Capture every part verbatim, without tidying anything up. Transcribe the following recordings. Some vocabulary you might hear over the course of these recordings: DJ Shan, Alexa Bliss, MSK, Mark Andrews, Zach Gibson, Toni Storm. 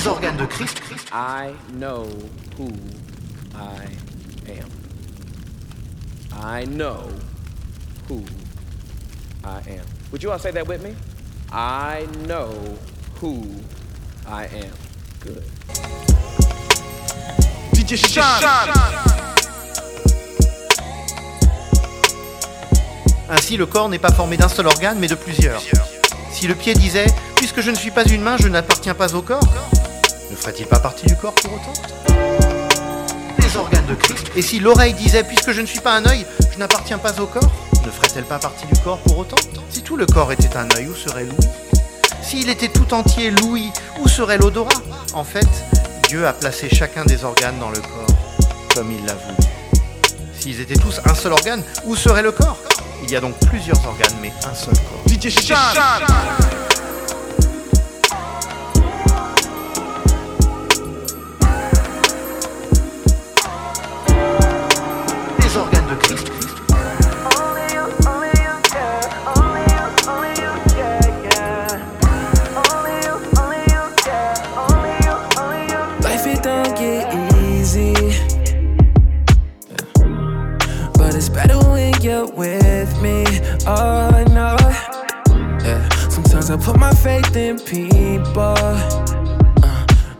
les organes de Christ. I know who I am. I know who I am. Would you all say that with me? I know who I am. Good. D J Shan. Ainsi, le corps n'est pas formé d'un seul organe, mais de plusieurs. Si le pied disait « Puisque je ne suis pas une main, je n'appartiens pas au corps », ne ferait-il pas partie du corps pour autant ? Les organes de Christ. Et si l'oreille disait « Puisque je ne suis pas un œil, je n'appartiens pas au corps », ne ferait-elle pas partie du corps pour autant ? Si tout le corps était un œil, où serait l'ouïe ? S'il était tout entier l'ouïe, où serait l'odorat ? En fait, Dieu a placé chacun des organes dans le corps, comme il l'a voulu. S'ils étaient tous un seul organe, où serait le corps ? Il y a donc plusieurs organes, mais un seul corps. D J Shan. Les organes de Christ. Life it don't get easy, but it's better when you're with me, oh no, yeah. Sometimes I put my faith in people, uh,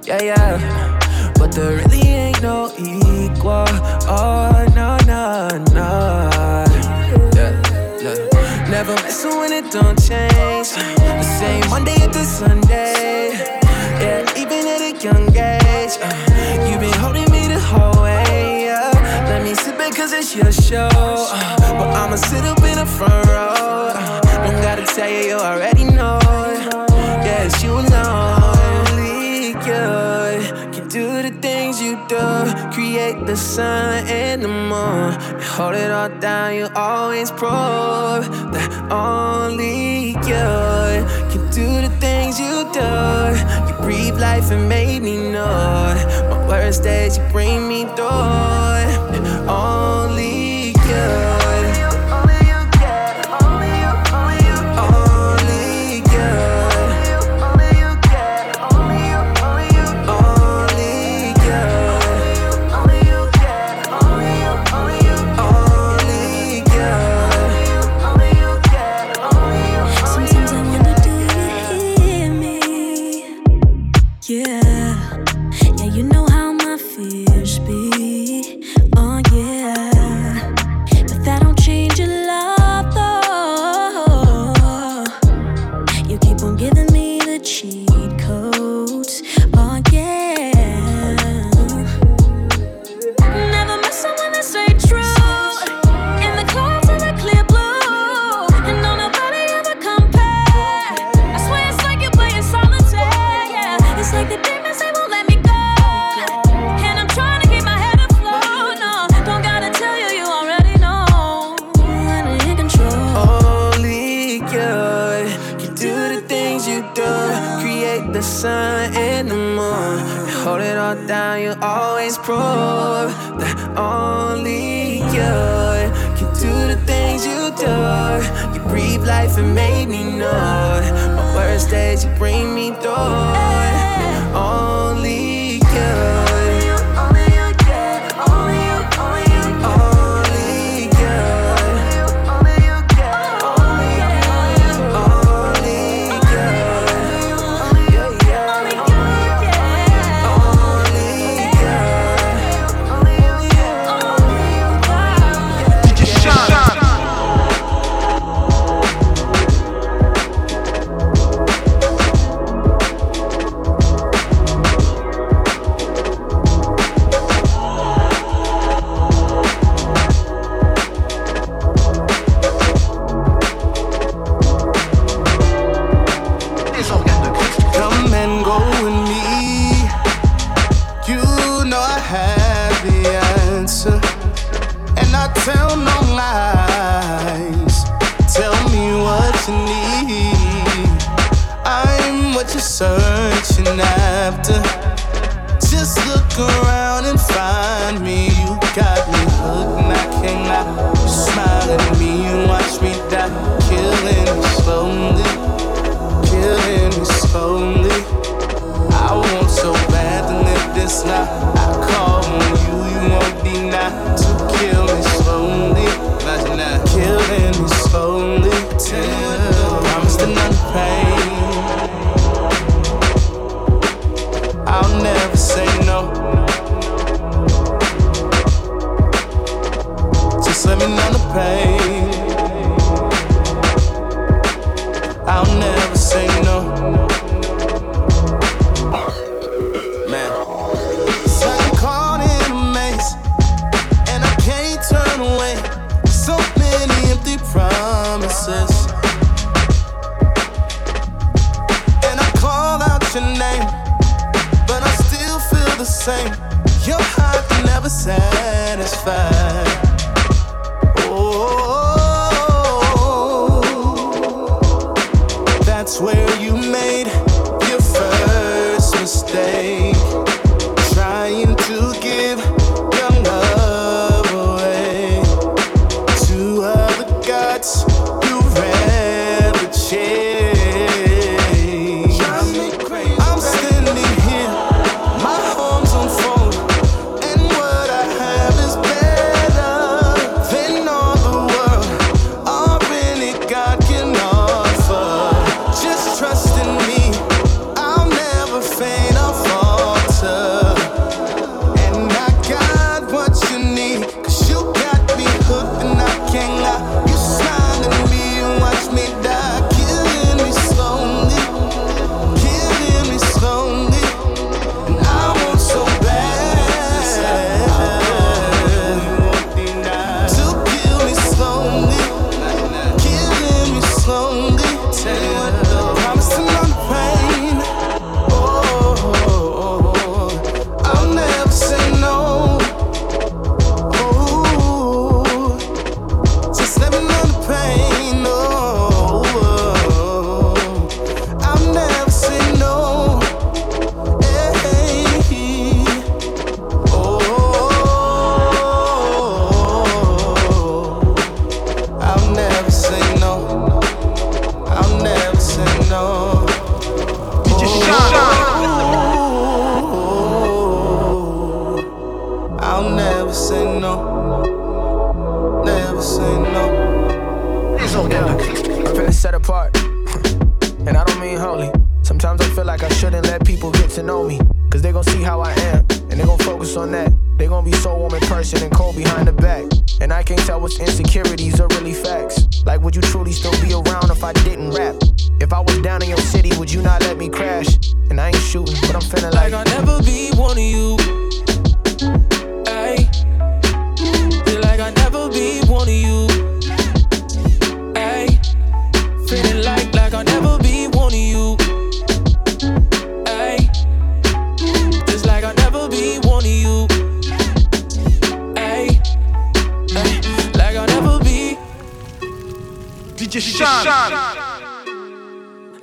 yeah, yeah, but there really ain't no equal, oh no, no, no, yeah, yeah. Never messing when it don't change, the same Monday at the Sunday, yeah, even at a young age, uh, you've been holding me the whole way, yeah. Let me sit back cause it's your show, uh, but I'ma sit up in the front row. Don't gotta tell you, you already know. Yes, you know. Only you can do the things you do. Create the sun and the moon and hold it all down, you always probe that only you can do the things you do. You breathe life and made me know my worst days, you bring me through. And only you. Sun and the moon, and hold it all down, you always prove that only you can do the things you do. You breathe life and made me know my worst days, you bring me through. Only you. Slowly, killing me slowly. I want so say your heart can never satisfy. Oh, that's where you made your first mistake, trying to give your love away to other gods you rarely chase.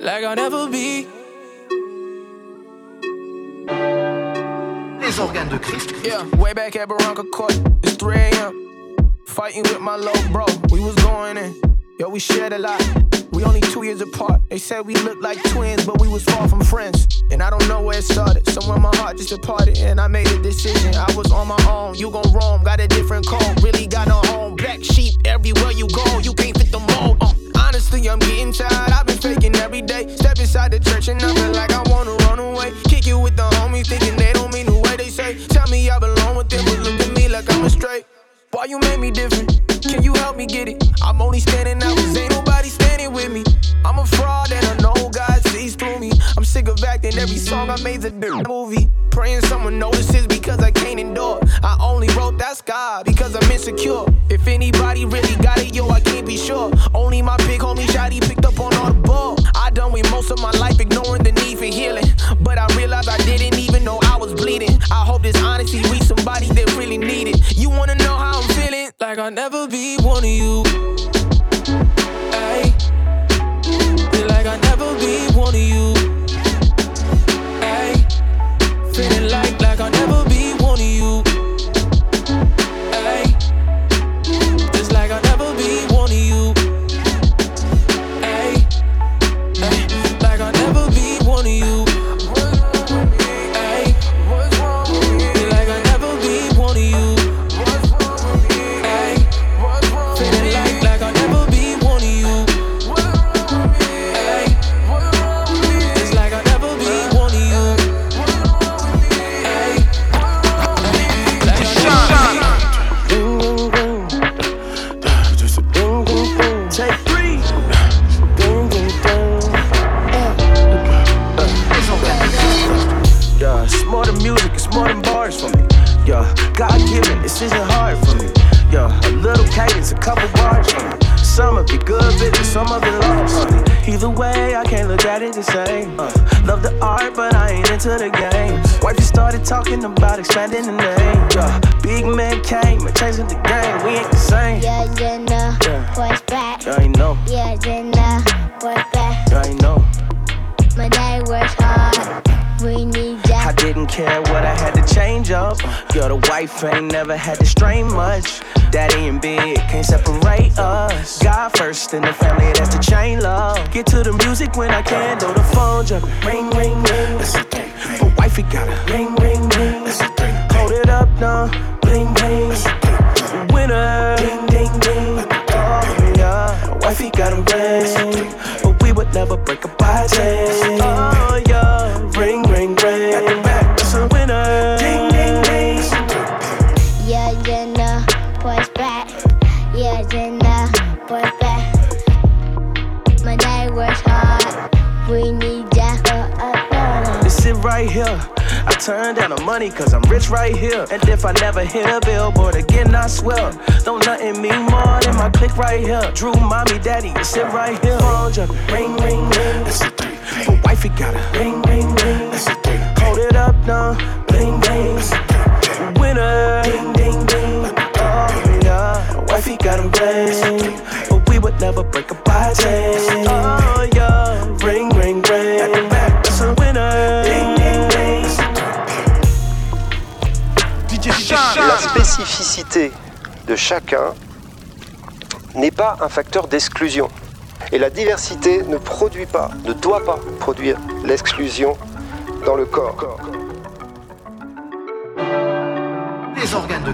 Like I'll never be. Les organes de Christ. Yeah, way back at Barranca Court, it's three a.m. Fighting with my little bro, we was going in. Yo, we shared a lot. We only two years apart. They said we looked like twins, but we was far from friends. And I don't know where it started. Somewhere my heart just departed, and I made a decision. I was on my own. You gon' roam, got a different code. Really got no home. Black sheep everywhere you go. You can't fit the mold. Uh. Honestly, I'm getting tired, I've been faking every day. Step inside the church and I feel like I wanna run away. Kick it with the homies, thinking they don't mean the way they say. Tell me I belong with them, but look at me like I'm a stray. Boy, you made me different, can you help me get it? I'm only standing out, cause ain't nobody standing with me. I'm a fraud and I know God sees through me. I'm sick of acting, every song I made's a different movie. Praying someone notices because I can't endure. I only wrote that sky because I'm insecure. If anybody really got it, yo, I can't be sure. Only my big homie Shotty picked up on all the ball. I done with most of my life ignoring the need for healing, but I realized I didn't even know I was bleeding. I hope this honesty reach somebody that really need it. You wanna know how I'm feeling? Like I'll never be one of you. Ay, feel like I'll never be one of you. Ay, feeling like, like I'll never be one of you. Ay, just like I'll never be one of you. Ay, ay, like I'll never be one of you. God-given, this isn't hard for me. Yeah, a little cadence, a couple bars from me. Some of it good, bitch, some of it lost. Either way, I can't look at it the same. uh, Love the art, but I ain't into the games. Wife just started talking about expanding the name. uh, Big man came and changing the game. We ain't the same. Yeah, you know, what's back. Yeah, you know. Yeah, you know, what's back. Yeah, you know. My day was hard, we need that. I didn't care what I had to change up. Yo, the wife ain't never had to strain much. Daddy and big can't separate us. God first in the family, that's the chain love. Get to the music when I can, though the phone jumping. Ring, ring, ring, that's the thing. But wifey got it. Ring, ring, ring, that's the thing. Hold it up now, bling, bling, that's the thing. Winner, ding, ding, ding, oh yeah. Wifey got a ring. We would never break a body. Oh yeah, ring, ring, ring. At the back, it's a winner. Ding, ding, ding. Yeah, you know what's back. Yeah, you know what's back. My day was hard. We need that for a This it right here. I turn down the money cause I'm rich right here. And if I never hit a billboard again, I swear. Don't nothing mean more than my click right here. Drew, mommy, daddy, you sit right here. Phone jumping. Ring, ring, ring. That's the thing. But wifey got it. Ring, ring, ring. That's the thing. Hold it up now. Bling, bling. Winner. Ding, ding, ding. Oh, yeah. Wifey got a ring. But we would never break a body. Oh, yeah. Ring, ring, ring. At the back, that's a winner. Ding, ding, ding. La spécificité de chacun n'est pas un facteur d'exclusion. Et la diversité ne produit pas, ne doit pas produire l'exclusion dans le corps. Les organes de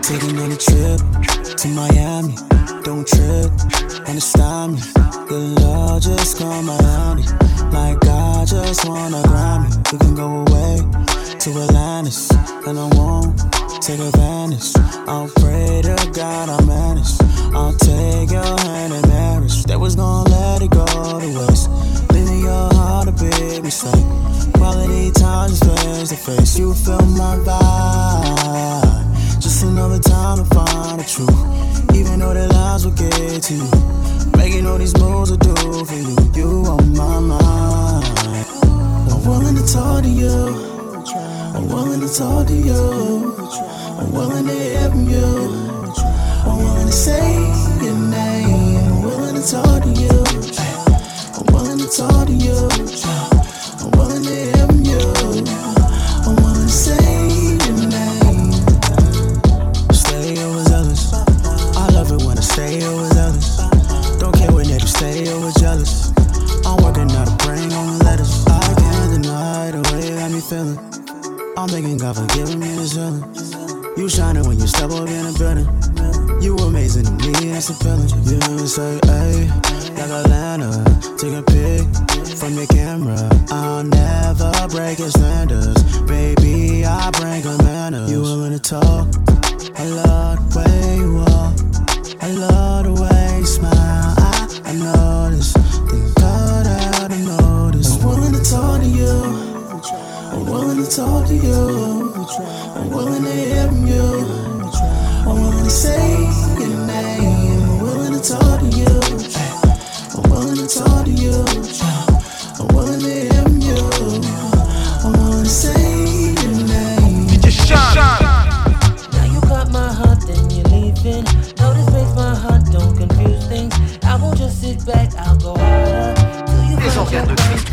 corps. To Atlantis, and I won't take advantage. I'll pray to God I manage. I'll take your hand in marriage. They was gonna let it go to us. Leaving your heart a big mistake. Quality time just face to face. You feel my vibe. Just another time to find the truth. Even though their lies will get to you, making all these moves will do for you. You on my mind. I'm willing to talk to you. I'm willing to talk to you. I'm willing to hear from you. I'm willing to say your name. I'm willing to talk to you. I'm willing to talk to you. I'm willing to hear from you. I'm willing to say your name. Stay overzealous. I love it when I stay overzealous. Don't care when they stay overjealous. I'm working out a brain on the letters. I can't deny the way you got me feeling. I'm thanking God for giving me this feeling. You shining when you step up in the building. You amazing to me, that's a feeling. You say, hey, like Atlanta. Take a pic from your camera. I'll never break your standards. Baby, I bring good manners. You willing to talk? I love the way you walk. I love the way you smile. I, I notice. Thank God I don't notice. I'm willing to talk to you. I'm willing to talk to you. I'm willing to hear from you. I'm willing to say your name. I'm willing to talk to you. I'm willing to talk to you. I'm willing to hear from you. I'm willing to say your name. D J Shan. Now you got my heart, then you're leaving. No, this breaks my heart, don't confuse things. I won't just sit back, I'll go harder. Till you Les organes de Christ.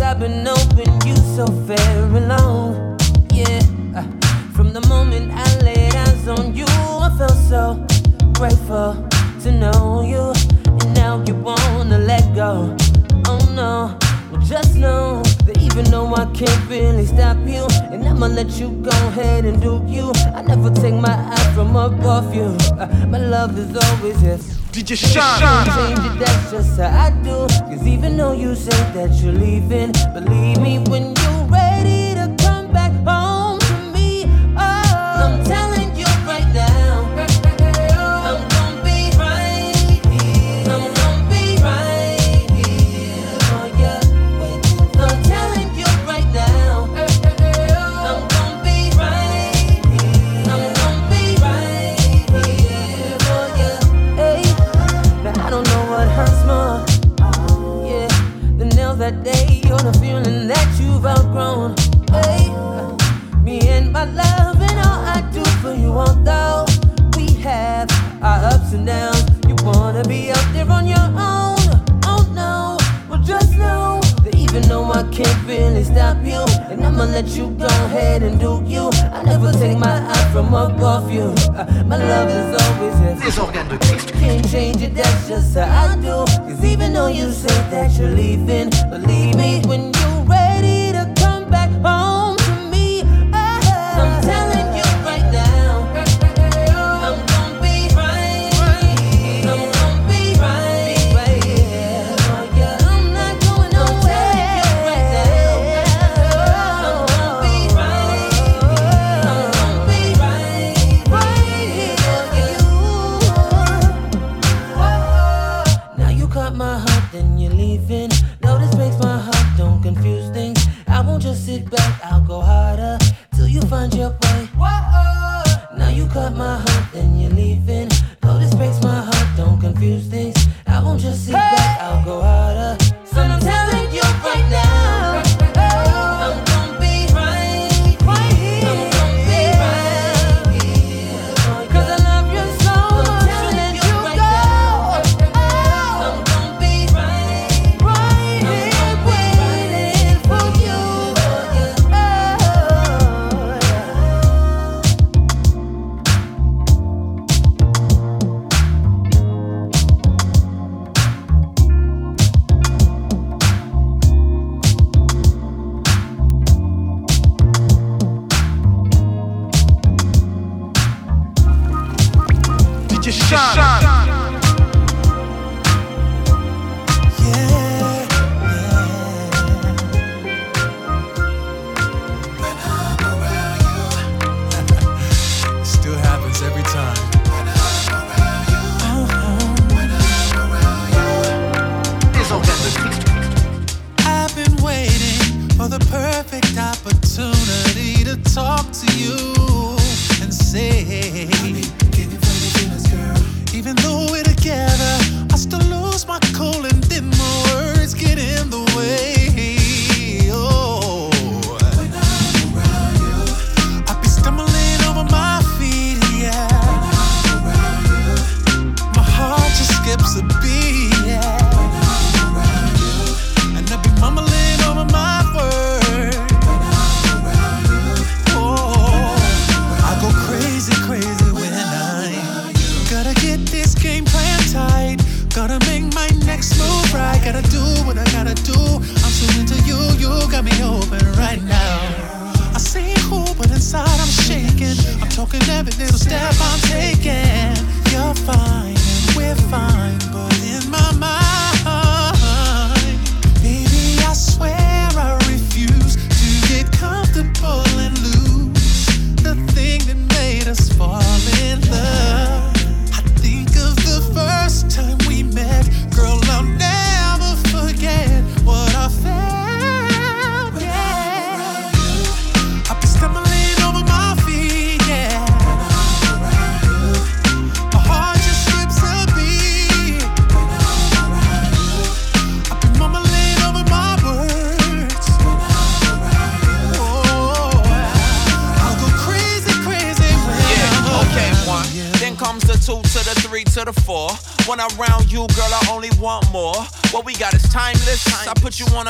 I've been open, you so very long, yeah. Uh, from the moment I laid eyes on you, I felt so grateful to know you. And now you wanna let go, oh no. Well, just know that even though I can't really stop you, and I'ma let you go ahead and do you. I never take my eyes from above you. Uh, my love is always here. D J Shan, change it, that's just how I do. Cause even though you say that you're leaving, believe me when you're ready to come back home to me. Oh, I'm telling you right now, I'm gonna be right here. I'm gonna be right here for you. let you go ahead and do you. I never take my eyes from up off you. uh, My love is always in les organes de Christ. Can't change it, that's just how I do. Cause even though you say that you're leaving, believe me, when you're ready to come back home to me, oh, I'm telling you right now, I'm gonna be right, I'm gonna be right here. I'm not going nowhere. Right now, I'm gonna be right, I'm gonna be right, right here for you. Now you cut my heart, then you're leaving. Confuse things. I won't just sit back, I'll go harder till you find your way. Whoa. Now you cut my heart, then you're leaving. Oh, this breaks my heart, don't confuse things. I won't just sit hey. back, I'll go harder. So I'm telling you right now, I'm gonna be right, right here. I'm gonna be right here. Cause I love you so much, I'm telling you right now, I'm gonna be right, right here.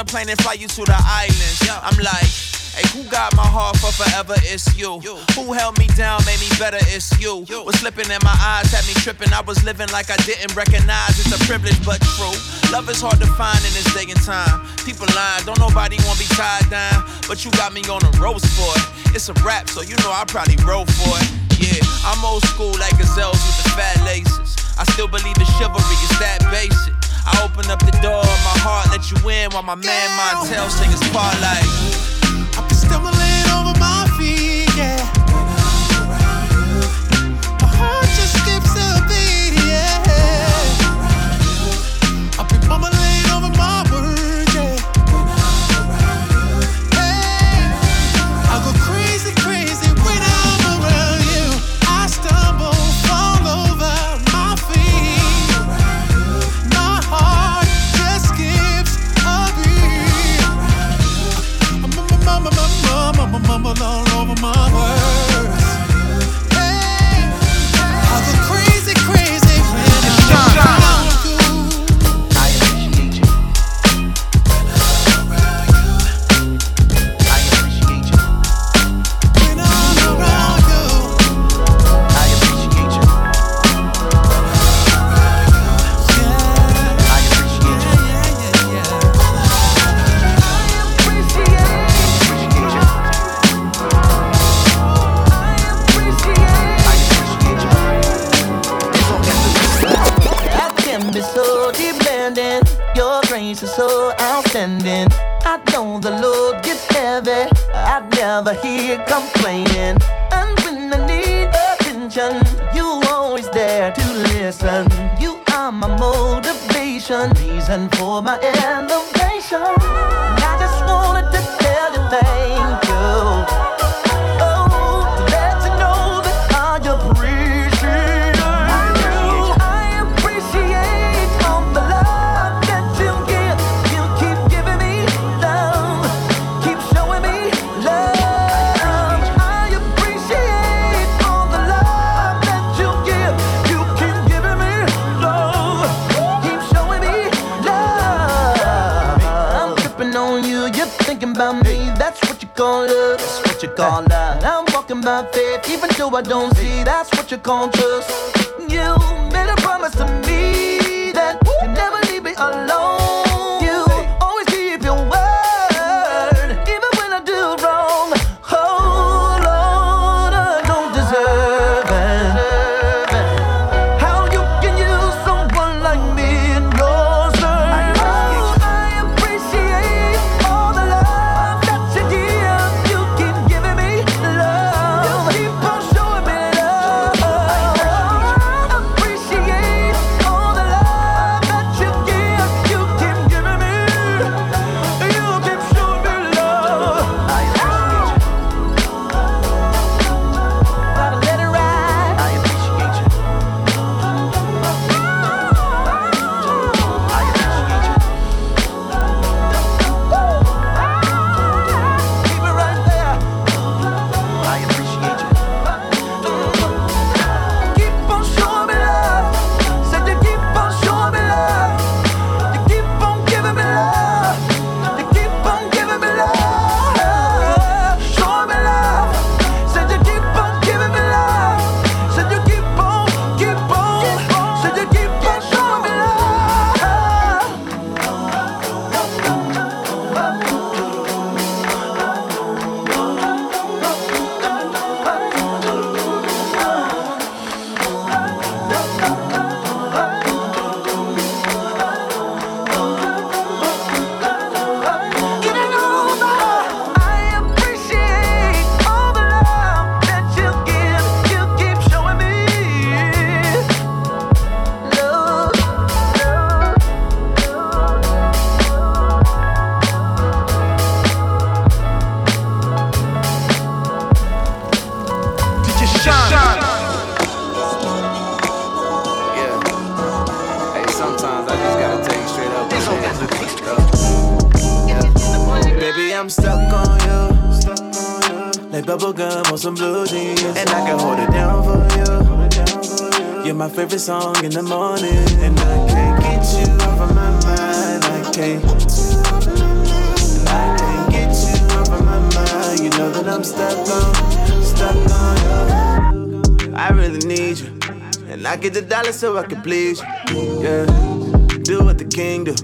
Plane and fly you to the islands. Yeah. I'm like, hey, who got my heart for forever? It's you. you. Who held me down, made me better? It's you. you. Was slipping in my eyes, had me tripping. I was living like I didn't recognize. It's a privilege, but true. Love is hard to find in this day and time. People lying, don't nobody wanna be tied down. But you got me on the roast for it. It's a rap, so you know I probably roll for it. Yeah, I'm old school like gazelles with the fat laces. I still believe in chivalry, it's that basic. I open up the door of my heart, let you in while my man Montel sing his part like I've been stumbling over my feet, yeah. My heart just skips a beat, yeah. I've been mumbling over my words, yeah. Hey, I go crazy, crazy when I'm around you. I stumble, fall over my feet. Heart just gives a beat. I'm a descending. I know the load gets heavy. I never hear complaining. And when I need attention, you're always there to listen. You are my motivation, reason for my elevation. I just wanted to tell you thank you. Call out. I'm walking by faith, even though I don't see. That's what you call trust. You made a promise to me that you never leave me alone. You always keep your word, even when I do wrong. Oh Lord, I don't deserve it. How you can use someone like me and no sir. Oh, I appreciate all the love that you give. Favorite song in the morning, and I can't get you off of my mind. I can't get you off of my mind. I can't get you off of my mind. You know that I'm stuck on, stuck on you. I really need you, and I get the dollar so I can please you. Yeah, do what the king do.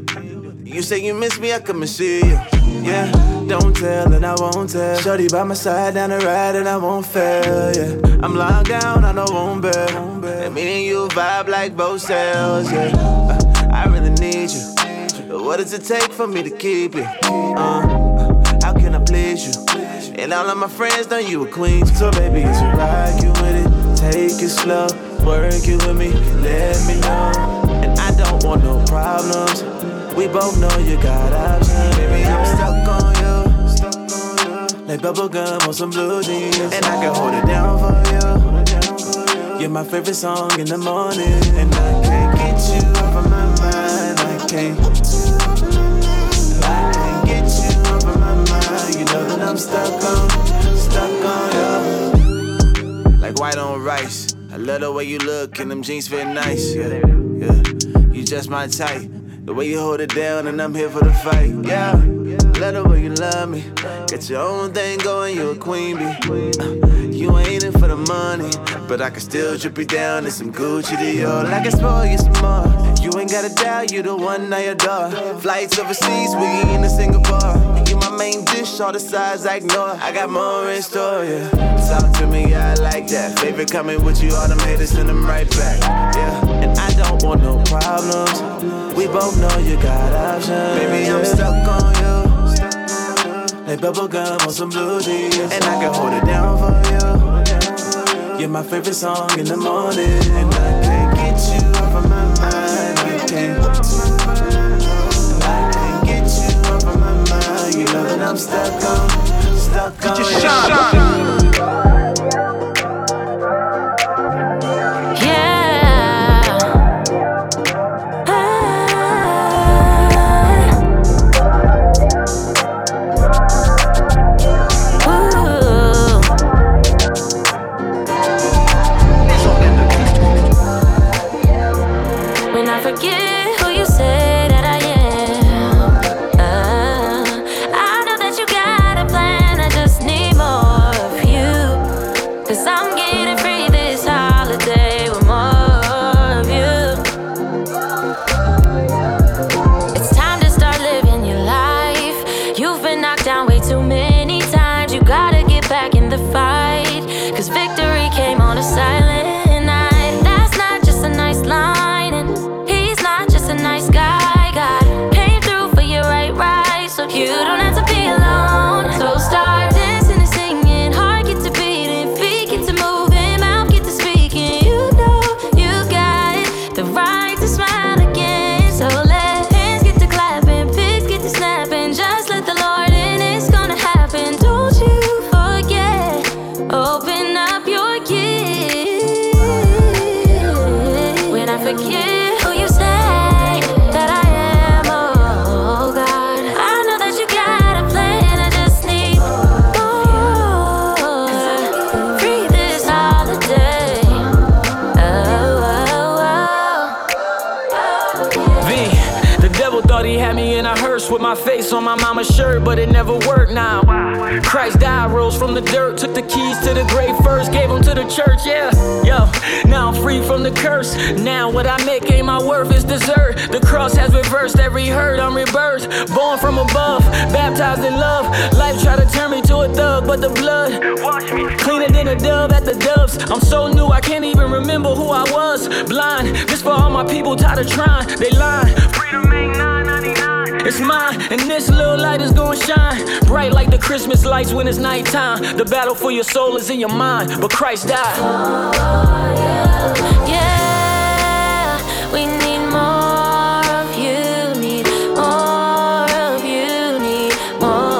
You say you miss me, I come and see you. Yeah, don't tell and I won't tell. Shorty by my side down the ride and I won't fail. Yeah, I'm locked down, I know won't bail. Me and you vibe like both cells, yeah. Uh, I really need you. What does it take for me to keep you? Uh, uh, how can I please you? And all of my friends know you a queen. So baby, it's a ride, you with it. Take it slow, work it with me, let me know. And I don't want no problems. We both know you got options. Baby, I'm stuck on you. Like bubblegum on some blue jeans. And I can hold it down for you. You're my favorite song in the morning, and I can't get you off of my mind. I can't get you off of my mind. I can't get you off of my mind. You know that I'm stuck on, stuck on you. Like white on rice. I love the way you look, and them jeans fit nice. Yeah, yeah. You just my type. The way you hold it down, and I'm here for the fight. Yeah, love the way you love me. Got your own thing going, you a queen bee. Uh, you ain't in for the money. but I can still drip you down in some Gucci Dior. I can spoil you some more. You ain't gotta dial, you the one I adore. Flights overseas, we in Singapore. You my main dish, all the sides I ignore. I got more in store, yeah. Talk to me, I like that. Favorite coming with you, all them haters, send them right back, yeah. And I don't want no problems. We both know you got options. Baby, I'm stuck on you. Like bubblegum on some blue jeans. And I can hold it down for you. You're my favorite song in the morning. And I can't get you off of my mind. I can't, I can't get you off of my mind. You know that I'm stuck on, stuck on your shot. Yeah. With my face on my mama's shirt, but it never worked now. Christ died, rose from the dirt, took the keys to the grave first, gave them to the church, yeah. Yo, now I'm free from the curse. Now what I make ain't my worth, it's dessert. The cross has reversed every hurt, I'm rebirthed. Born from above, baptized in love. Life tried to turn me to a thug, but the blood washed me cleaner than a dove at the doves. I'm so new, I can't even remember who I was. Blind, this for all my people tired of trying. They lying, freedom ain't nine ninety-nine. It's mine, and this little light is gonna shine bright like the Christmas lights when it's nighttime. The battle for your soul is in your mind, but Christ died. Oh, yeah. Yeah, we need more of you, need more of you, need more.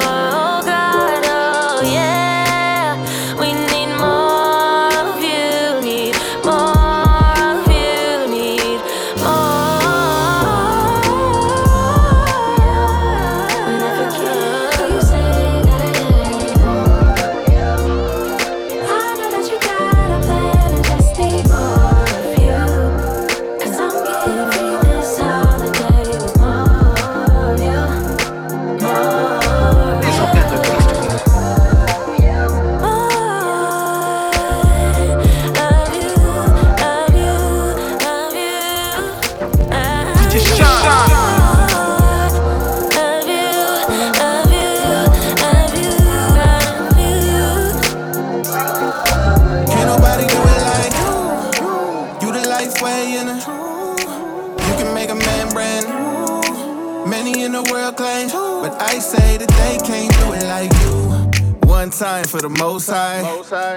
Oh God, oh yeah, we need more of you, need more of you, need more. Time for the most high.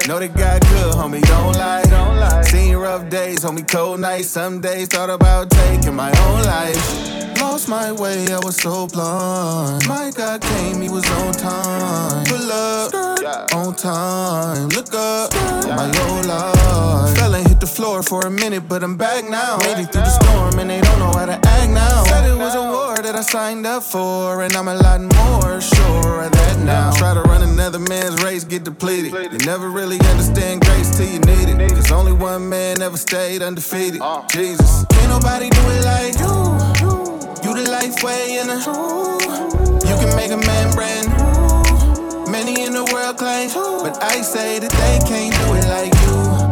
Know that God good, homie, don't lie. Don't lie. Seen rough days, homie, cold nights. Some days thought about taking my own life. Lost my way, I was so blind. My God came, he was on time. Pull up, yeah. On time. Look up, yeah. My old life. Fell and hit the floor for a minute, but I'm back now. Made it through the storm and they don't know how to act now. Said it was a war that I signed up for, and I'm a lot more sure of that now. Try to run another man's race, get depleted. You never really understand grace till you need it, cause only one man ever stayed undefeated. Jesus. Can't nobody do it like you. You the life way in the hood. You can make a man brand new. Many in the world claim, but I say that they can't do it like you.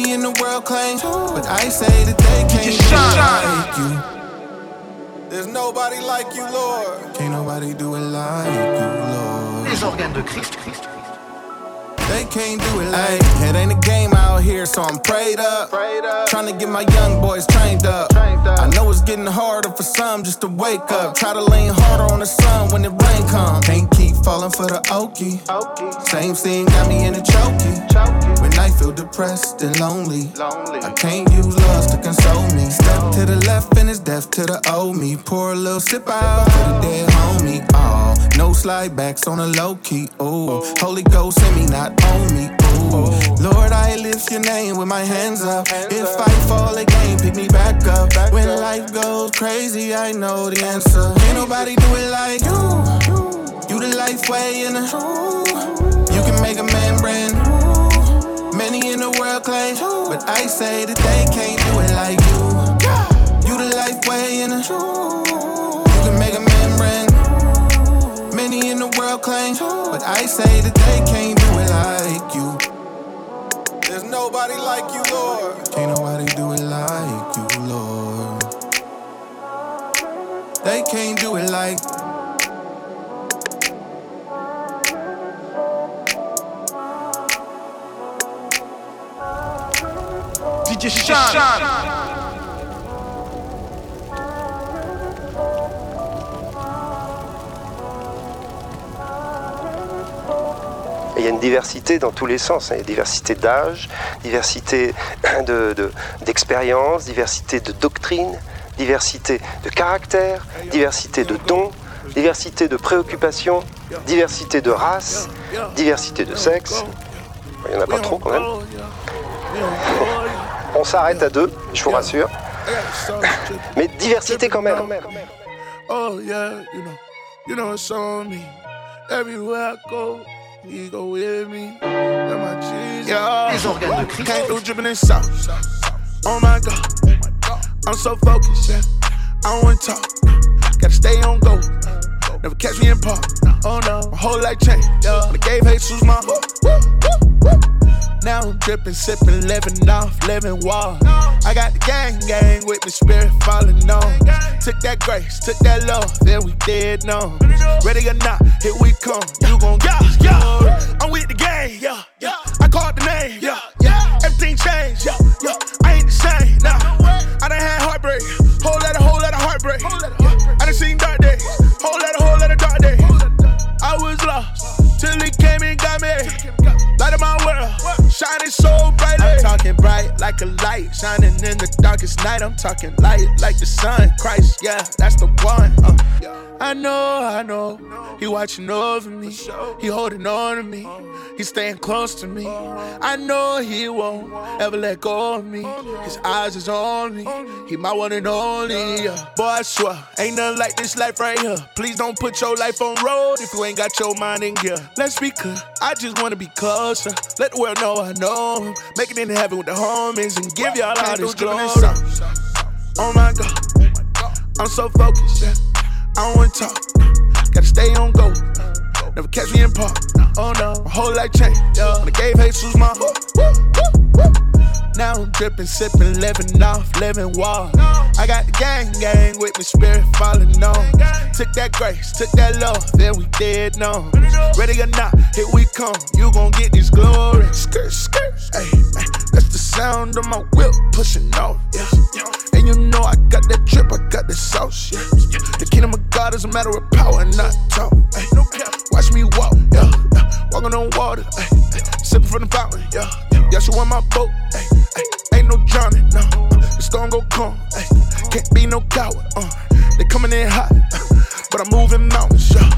money in the world claims, but I say that they can't shine like you. There's nobody like you, Lord. Can't nobody do it like you, Lord. Les organes de Christ, Christ. They can't do it like it ain't a game out here, so I'm prayed up. Prayed up. Trying to get my young boys trained up. trained up. I know it's getting harder for some just to wake up. Try to lean harder on the sun when the rain comes. Can't keep falling for the okie. Okie. Same scene got me in a choky. Choky. When I feel depressed and lonely, lonely. I can't use lust to console me. Step to the left and it's death to the old me. Pour a little sip out to the dead homie. Oh, no slide backs on a low key. Ooh, Holy Ghost send me not. On me, ooh. Lord, I lift your name with my hands up. If I fall again, pick me back up. When life goes crazy, I know the answer. Can't nobody do it like you. You the life way in the you can make a man brand new. Many in the world claim, but I say that they can't do it like you. You the life way in the you can make a man brand new. Many in the world claim, but I say that they can't do it like you. Like you. There's nobody like you, Lord. Can't nobody do it like you, Lord. They can't do it like. D J Shan. Il y a une diversité dans tous les sens, hein. Diversité d'âge, diversité de, de, d'expérience, diversité de doctrine, diversité de caractère, diversité de dons, diversité de préoccupations, diversité de race, diversité de sexe. Il n'y en a pas trop quand même. On s'arrête à deux, je vous rassure. Mais diversité quand même. Oh yeah, you know, you know it's on me. Everywhere I go. You go with me, let my cheese yeah. Can't do drippin' in sauce. Oh my God, I'm so focused. Yeah. I don't wanna talk, gotta stay on go. Never catch me in park. Oh no, my whole life changed. Yeah. When I gave Jesus my heart. Now I'm drippin', sippin', living off, living wild. I got the gang, gang with me, spirit falling on. Took that grace, took that love, then we dead numb. Ready or not, here we come. You gon' get this glory. I'm with the gang, yeah, yeah. I called the name, yeah, yeah. Everything changed, yeah, yeah. I ain't the same, nah. I done had heartbreak, whole lot of, whole lot of heartbreak. I done seen dark days, whole lot of, whole lot of dark days. I was lost till he came and got me. Light of my world, shining so brightly. I'm talking bright like a light, shining in the darkest night. I'm talking light like the sun, Christ, yeah, that's the one. Uh. I know, I know, he watching over me, he holding on to me, he staying close to me. I know he won't ever let go of me, his eyes is on me, he my one and only. Yeah. Boy, I swear, ain't nothing like this life right here. Please don't put your life on road if you ain't got your mind in gear. Let's be clear, I just wanna be closer, let the world know I know him. Make it into heaven with the homies and give y'all all this glory. Oh my God, I'm so focused, yeah. I don't wanna talk, gotta stay on go. Never catch me in park. Oh no, my whole life changed. When I gave Jesus my heart. Now I'm drippin', sippin', living off, living wild. I got the gang, gang with me, spirit falling on. Took that grace, took that love, then we dead numb. Ready or not, here we come. You gon' get this glory. Skirt, skirt, hey man, that's the sound of my whip pushing off. Yeah, yeah. And you know I got that drip, I got that sauce. Yeah, yeah. The kingdom of God is a matter of power, not talk. Ay, no cap. Watch me walk, yeah, yeah. Walking on water, ay, ay. Sipping from the fountain, yeah. Yeah, she want my boat, ay, ay. Ain't no drowning, no. The storm gon' come, ay. Can't be no coward, uh. They coming in hot, uh. But I'm moving mountains, yeah.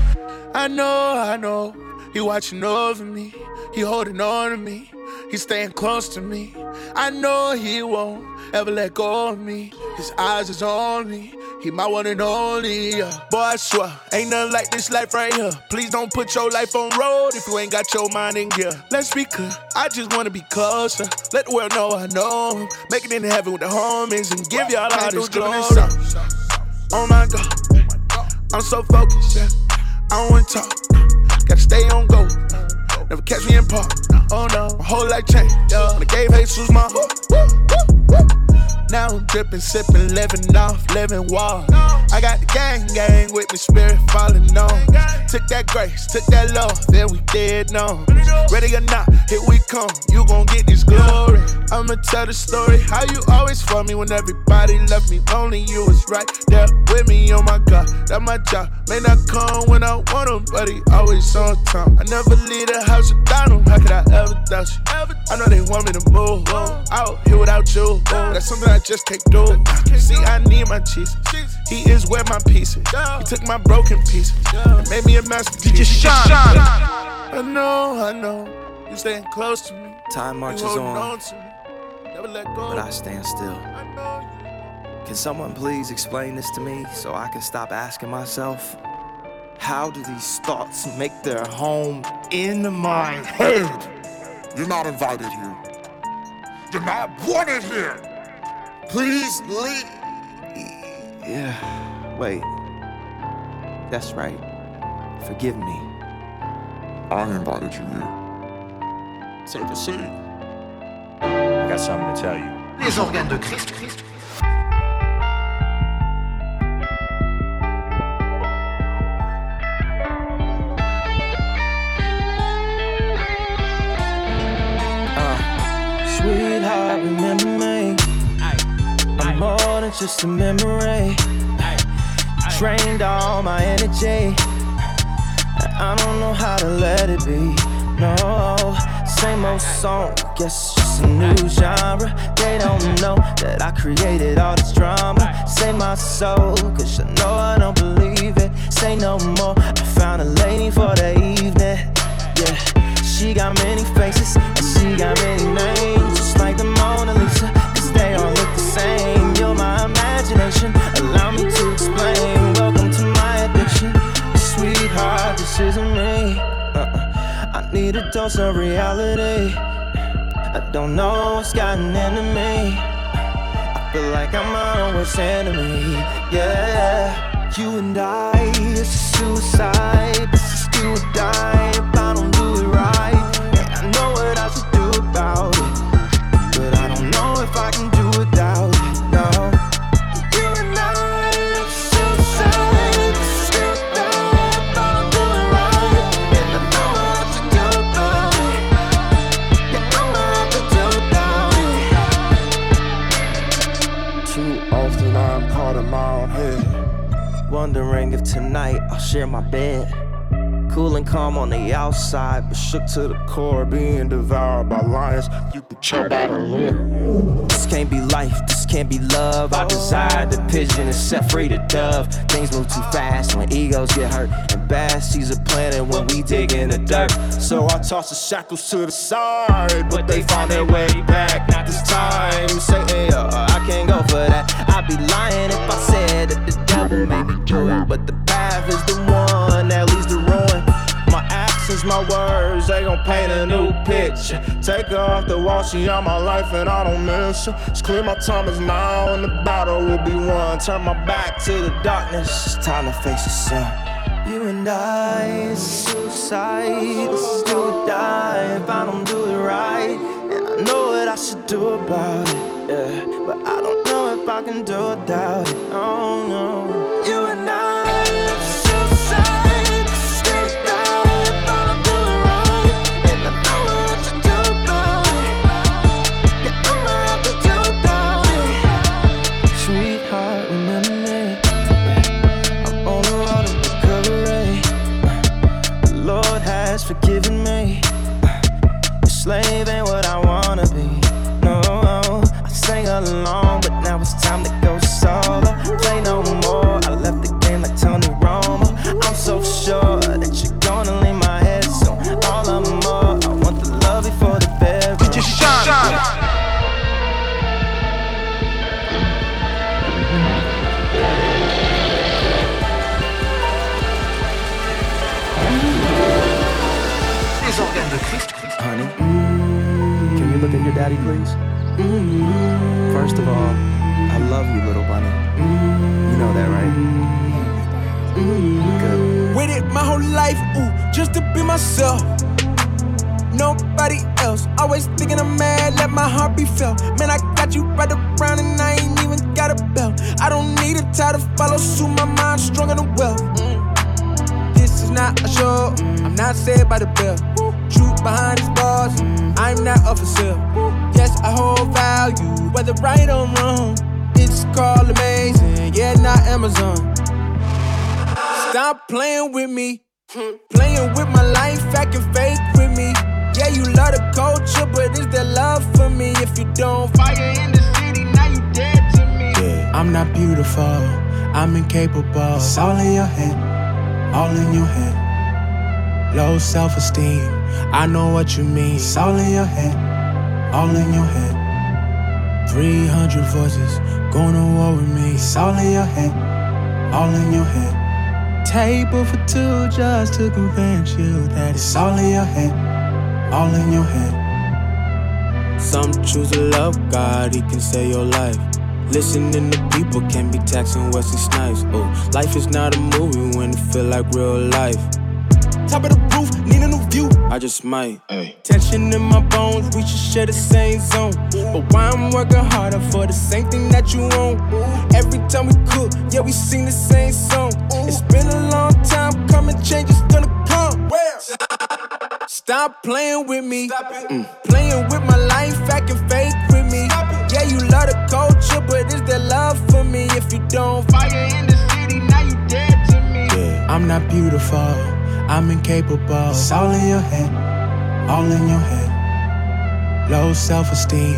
I know, I know. He watching over me, he holding on to me, he staying close to me. I know he won't ever let go of me, his eyes is on me, he my one and only, yeah. Boy, I swear, ain't nothing like this life right here. Please don't put your life on road if you ain't got your mind in gear. Let's be clear, I just wanna be closer, let the world know I know him. Make it into heaven with the homies and give y'all all this glory. Oh my God, I'm so focused, yeah. I don't wanna talk, gotta stay on go. Never catch me in park. Oh no, my whole life changed. When I gave Jesus my now I'm dripping, sipping, living off, living wall. I got the gang, gang with me, spirit falling on. Took that grace, took that love, then we dead on. Ready or not, here we come, you gon' get this glory. I'ma tell the story, how you always for me when everybody left me lonely. You was right there with me, oh my God, that my job. May not come when I want him, but he always on time. I never leave the house without him, how could I ever doubt you? I know they want me to move out here without you, that's something I just can't do. See, I need my Jesus. He is where my peace is. He took my broken pieces and made me a masterpiece. D J Shan. I know, I know. You staying close to me. Time marches on, on never let go, but I stand still. I can someone please explain this to me so I can stop asking myself, how do these thoughts make their home in my head? You're not invited here. You're not wanted here. Please leave. Yeah, wait. That's right. Forgive me. I invited you here. Take a seat. I got something to tell you. Les organes de Christ, Christ. Sweetheart, remember me. I'm more than just a memory. You drained all my energy. I don't know how to let it be. No, same old song. Guess it's just a new genre. They don't know that I created all this drama. Save my soul, cause you know I don't believe it. Say no more. I found a lady for the evening. Yeah. She got many faces, and she got many names, just like the Mona Lisa, cause they all look the same. You're my imagination, allow me to explain. Welcome to my addiction, sweetheart, this isn't me. uh-uh. I need a dose of reality. I don't know what's gotten into me. I feel like I'm my worst enemy, yeah. You and I, it's a suicide, this is do or die. If I don't do it right, I know what I should do about it, but I don't know if I can do without it, no. You and I, it's suicide, it's do or die, if I don't do it right, and I know what I should do about it, yeah, I know what to do about it. Too often I'm caught in my own head, wondering if tonight I'll share my bed. Cool and calm on the outside, but shook to the core, being devoured by lions. You could choke out a limb. This can't be life, this can't be love. I desire the pigeon and set free the dove. Things move too fast when egos get hurt, and bad sees a planet when we dig in the dirt. So I toss the shackles to the side, but they find their way back. Not this time. Say, hey, yo, I can't go for that. I'd be lying if I said that the devil made me do it, but the path is the one that leads to ruin. Since my words, they gon' paint a new picture. Take her off the wall, she on my life and I don't miss her. It's clear my time is now and the battle will be won. Turn my back to the darkness, it's time to face the sun. You and I, it's suicide, this is do or die. If I don't do it right, and I know what I should do about it, yeah, but I don't know if I can do without it, oh no. You and I, it's suicide. Forgiving me, your slave ain't what I wanna be. No, I sang along, but now it's time to go solo. Play no more. I left the game like Tony Romo. I'm so sure that you're gonna leave my head soon. All I'm more, I want the love before the bedroom. Get your shine. shine. Honey, mm-hmm. Can you look at your daddy, please? Mm-hmm. First of all, I love you, little bunny. Mm-hmm. You know that, right? Mm-hmm. Good. Waited my whole life, ooh, just to be myself. nobody else. Always thinking I'm mad, let my heart be felt. Man, I got you right around and I ain't even got a belt. I don't need a tie to follow suit, my mind's stronger than wealth. Mm. This is not a show, mm. I'm not saved by the bell. Truth behind these bars, mm. I'm not up for sale. Ooh. Yes, I hold value, whether right or wrong. It's called amazing, yeah, not Amazon. Stop playing with me, playing with my life, acting fake with me. Yeah, you love the culture, but is there love for me? If you don't, fire in the city, now you dead to me. Yeah, I'm not beautiful, I'm incapable. It's all in your head, all in your head. Low self-esteem, I know what you mean. It's all in your head, all in your head. three hundred voices, going to war with me. It's all in your head, all in your head. Table for two just to convince you that it's all in your head, all in your head. Some choose to love God, he can save your life. Listening to people can be taxing, Wesley Snipes. Oh, life is not a movie when it feel like real life. Top of the roof, need a new view, I just might. Ay. Tension in my bones, we should share the same zone. But why I'm working harder for the same thing that you want? Every time we cook, yeah, we sing the same song. It's been a long time coming, change is gonna come. Stop playing with me, mm. playing with my life, acting fake with me. Yeah, you love the culture, but is there love for me? If you don't, fire in the city, now you dead to me. Yeah, I'm not beautiful, I'm incapable. It's all in your head, all in your head. Low self-esteem,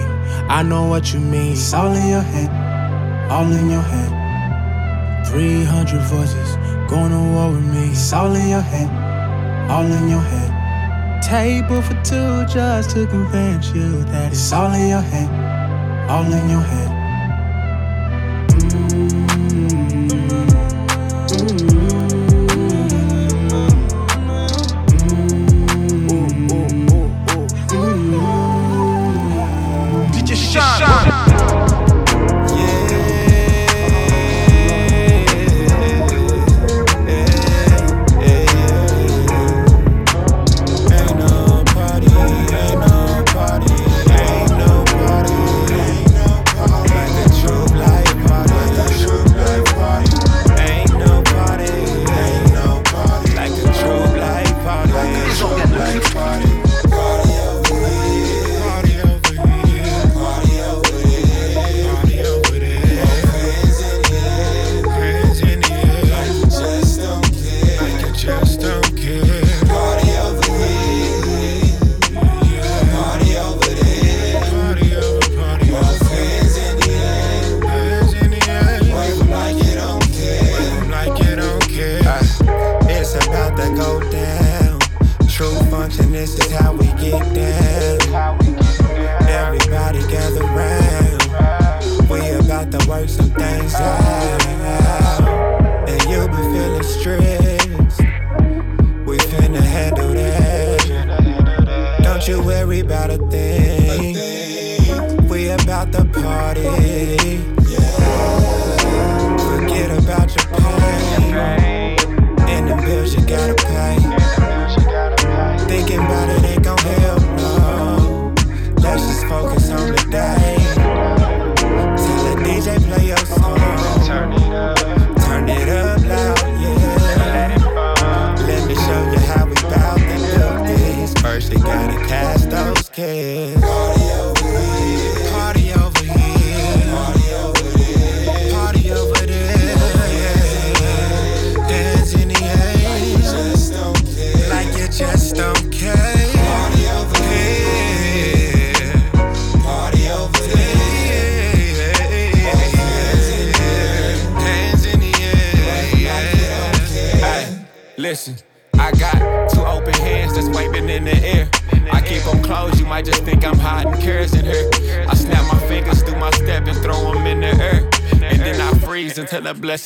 I know what you mean. It's all in your head, all in your head. three hundred voices, going to war with me. It's all in your head, all in your head. Table for two just to convince you that it's all in your head, all in your head.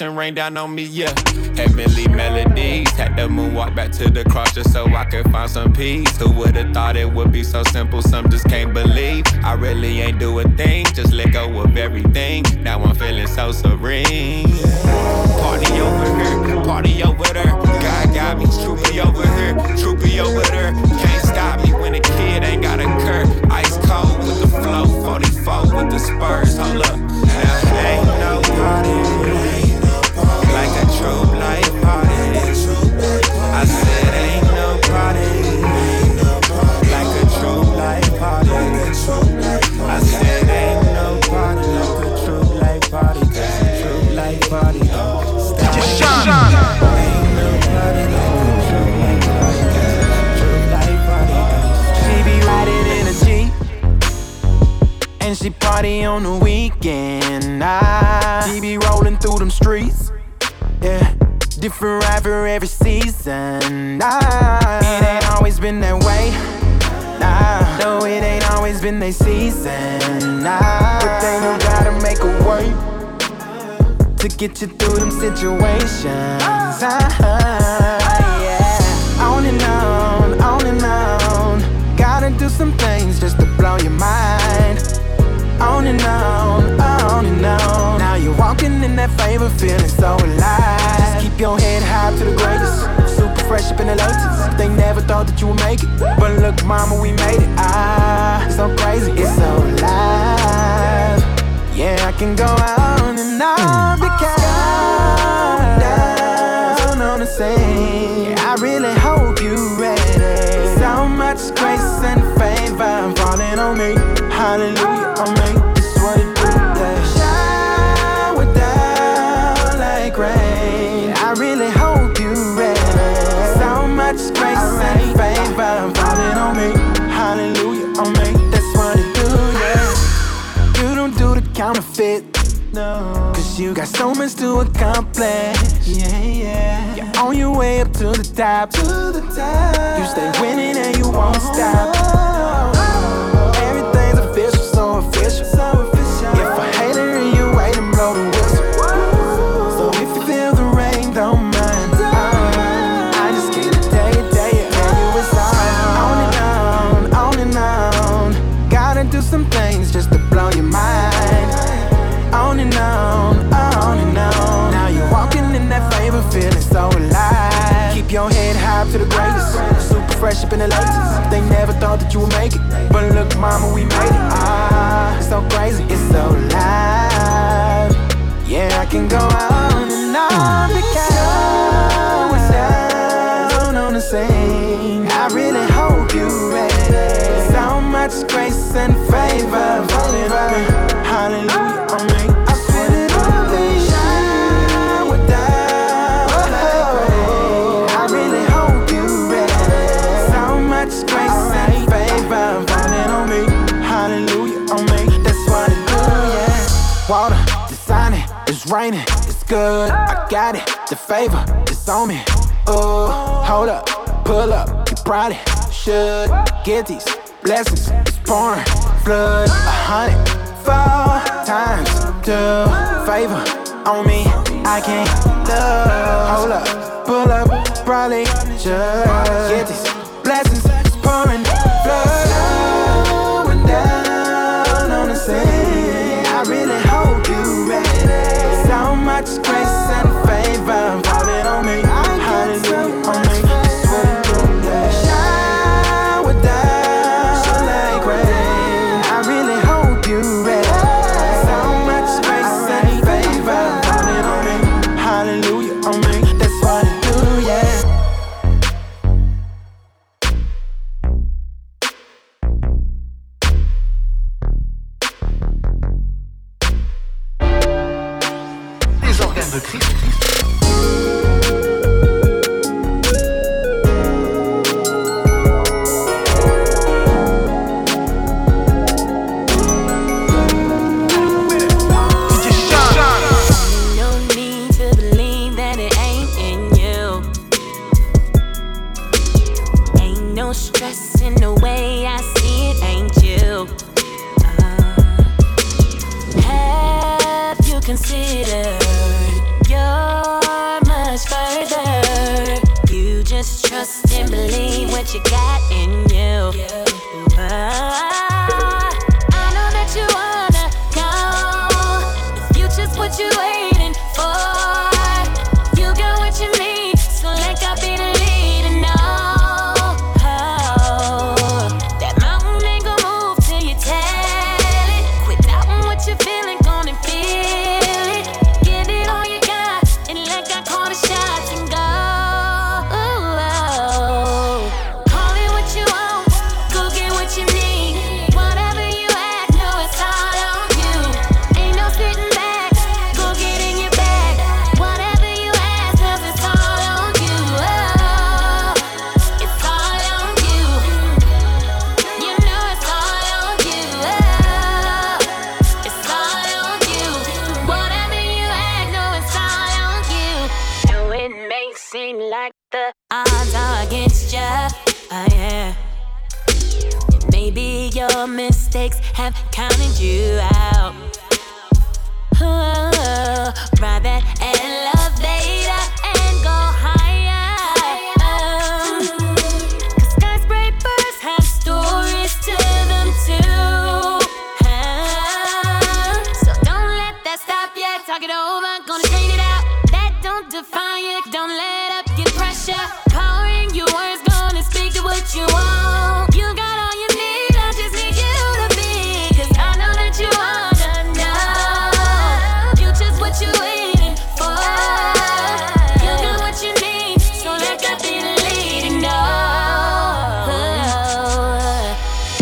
Rain down on me, yeah. Heavenly melodies, had to moonwalk back to the cross just so I could find some peace. Who would've thought it would be so simple? Some just can't believe. I really ain't do a thing, just let go of everything. Now I'm feeling so serene. Party over here, party over there. God got me, troopy over here, troopy over there. Can't stop me when it keeps. she party on the weekend. I, she be rolling through them streets. Yeah, different ride for every season. I, it ain't always been that way. Nah, no, it ain't always been they season. Nah, but they know gotta make a way to get you through them situations. Ah, yeah, on and on, on and on. Gotta do some things just to blow your mind. On and on, on and on. Now you're walking in that favor, feeling so alive. Just keep your head high to the greatest. Super fresh up in the latest. They never thought that you would make it, but look, mama, we made it. Ah, it's so crazy, it's so alive. Yeah, I can go on and on because I'm down on the scene. I really hope you're ready. So much grace and favor falling on me. Hallelujah, on me. This is what it do. Yeah. Shower down like rain. I really hope you're ready. So much grace and favor falling on me. Hallelujah, on me. That's what it do. Yeah. You don't do the counterfeit, no. 'Cause you got so much to accomplish. Yeah, yeah. You're on your way up to the top. To the top. You stay winning and you won't stop. So official. So official. If I hate her and you wait and blow the whistle. Whoa. So if you feel the rain, don't mind. Don't I, I just get a day, a day, and you it's on. On and on, on and on. Gotta do some things just to blow your mind. On and on, on and on. Now you're walking in that favor, feeling so alive. Keep your head high to the greatest. Super fresh up in the latest. They never thought that you would make it. But look, mama, we made it. Ah, it's so crazy, it's so live. Yeah, I can go on and on because I was down on the scene. I really hope you're ready. So much grace and favor falling on me. Hallelujah, on me. I feel it on me. Shine with that. I really hope you're ready. So much grace and favor. Water, design it, it's raining, it's good. I got it, the favor, it's on me. Ooh, hold up, pull up, you probably should get these blessings. It's pouring, flood, a hundred, four times two. Favor on me, I can't love. Hold up, pull up, probably should get these blessings. It's pouring, flood, going down on the sand. I really hope you're ready. So much grace and favor falling on me. Hallelujah, on me. Shower down like rain. I really hope you're ready. So much grace and favor falling on me. Hallelujah, on me. That's what I do, yeah. Les organes de Christ. D J Shan. No need to believe that it ain't in you. Ain't no stress in the way I see it, ain't you? Uh, have you considered? You're much further. You just trust and believe what you got in you. Uh, I know that you wanna know. The future's what you waiting for. yeah. And maybe your mistakes have counted you out. Oh, ride that elevator and go higher. Um, Cause skyscrapers have stories to them too. Uh, so don't let that stop you. Talk it over, gonna drain it out. That don't define you. Don't let up, get pressure. Pouring your words, gonna speak to what you want. You got all you need, I just need you to be. Cause I know that you want. You waiting for? You got what you need, so let that be the leading. No,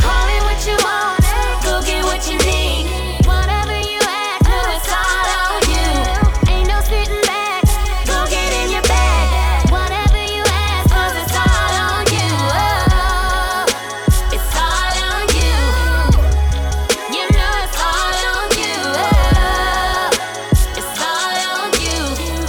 call it what you want, go get what you need. Whatever you ask, no, it's all on you. Ain't no sitting back, go get in your bag. Whatever you ask, 'cause it's all on you. Oh, it's all on you. You know it's all on you. Oh,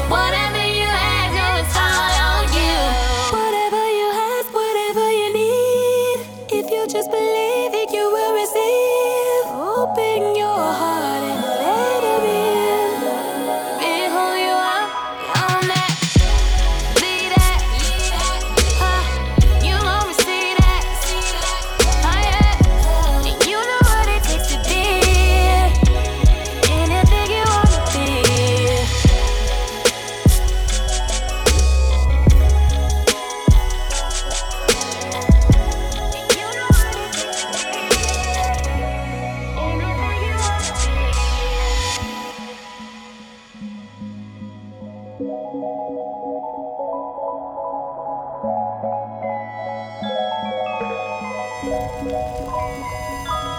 whatever you ask, no, it's all on you. Whatever you ask, whatever you need, if you just believe it, you will receive. Open your heart and let it in. Be who you are, own that, be that. Huh, you gon' receive that. Oh, yeah. And you know what it takes to be anything you wanna be.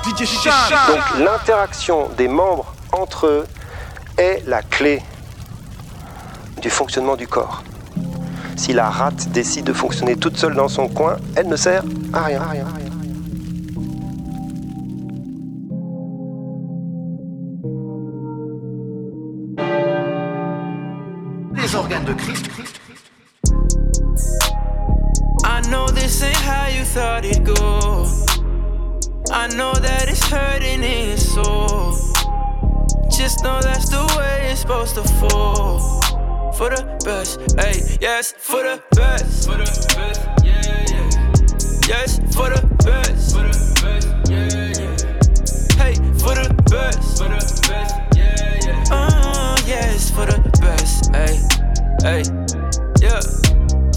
D J Shan. Donc l'interaction des membres entre eux est la clé du fonctionnement du corps. Si la rate décide de fonctionner toute seule dans son coin, elle ne sert à rien, à rien, à rien. Les organes de Christ. Christ. I know this ain't how you thought it'd go. I know that it's hurting in your soul. Just know that's the way it's supposed to fall. For the best, hey, yes, for the best. For the best, yeah, yeah. Yes, for the best. For the best, yeah, yeah. Hey, for the best. For the best, yeah, yeah. Uh, yes, for the best, hey, hey, yeah.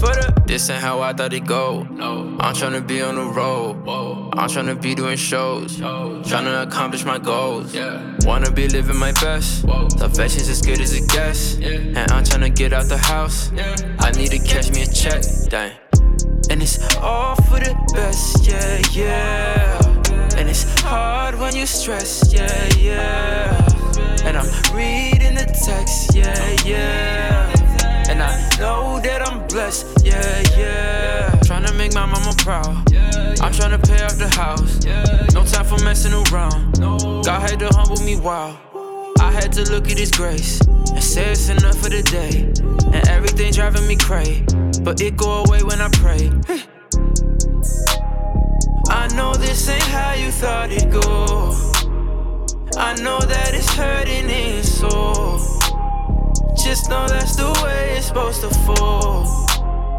For the This ain't how I thought it go. No. I'm tryna be on the road. Whoa. I'm tryna be doing shows. Shows. Tryna accomplish my goals. Yeah. Wanna be living my best. Whoa. Salvation's as good as it gets. Yeah. And I'm tryna get out the house. Yeah. I need to catch me a check. Dang. And it's all for the best, yeah, yeah. And it's hard when you stress, yeah, yeah. And I'm reading the text, yeah, yeah. And I know that I'm blessed, yeah, yeah. Tryna make my mama proud, I'm tryna pay off the house. No time for messing around, God had to humble me, wow. I had to look at His grace and say it's enough for the day. And everything driving me crazy, but it go away when I pray. I know this ain't how you thought it'd go. I know that it's hurting in your soul. Just know that's the way it's supposed to fall.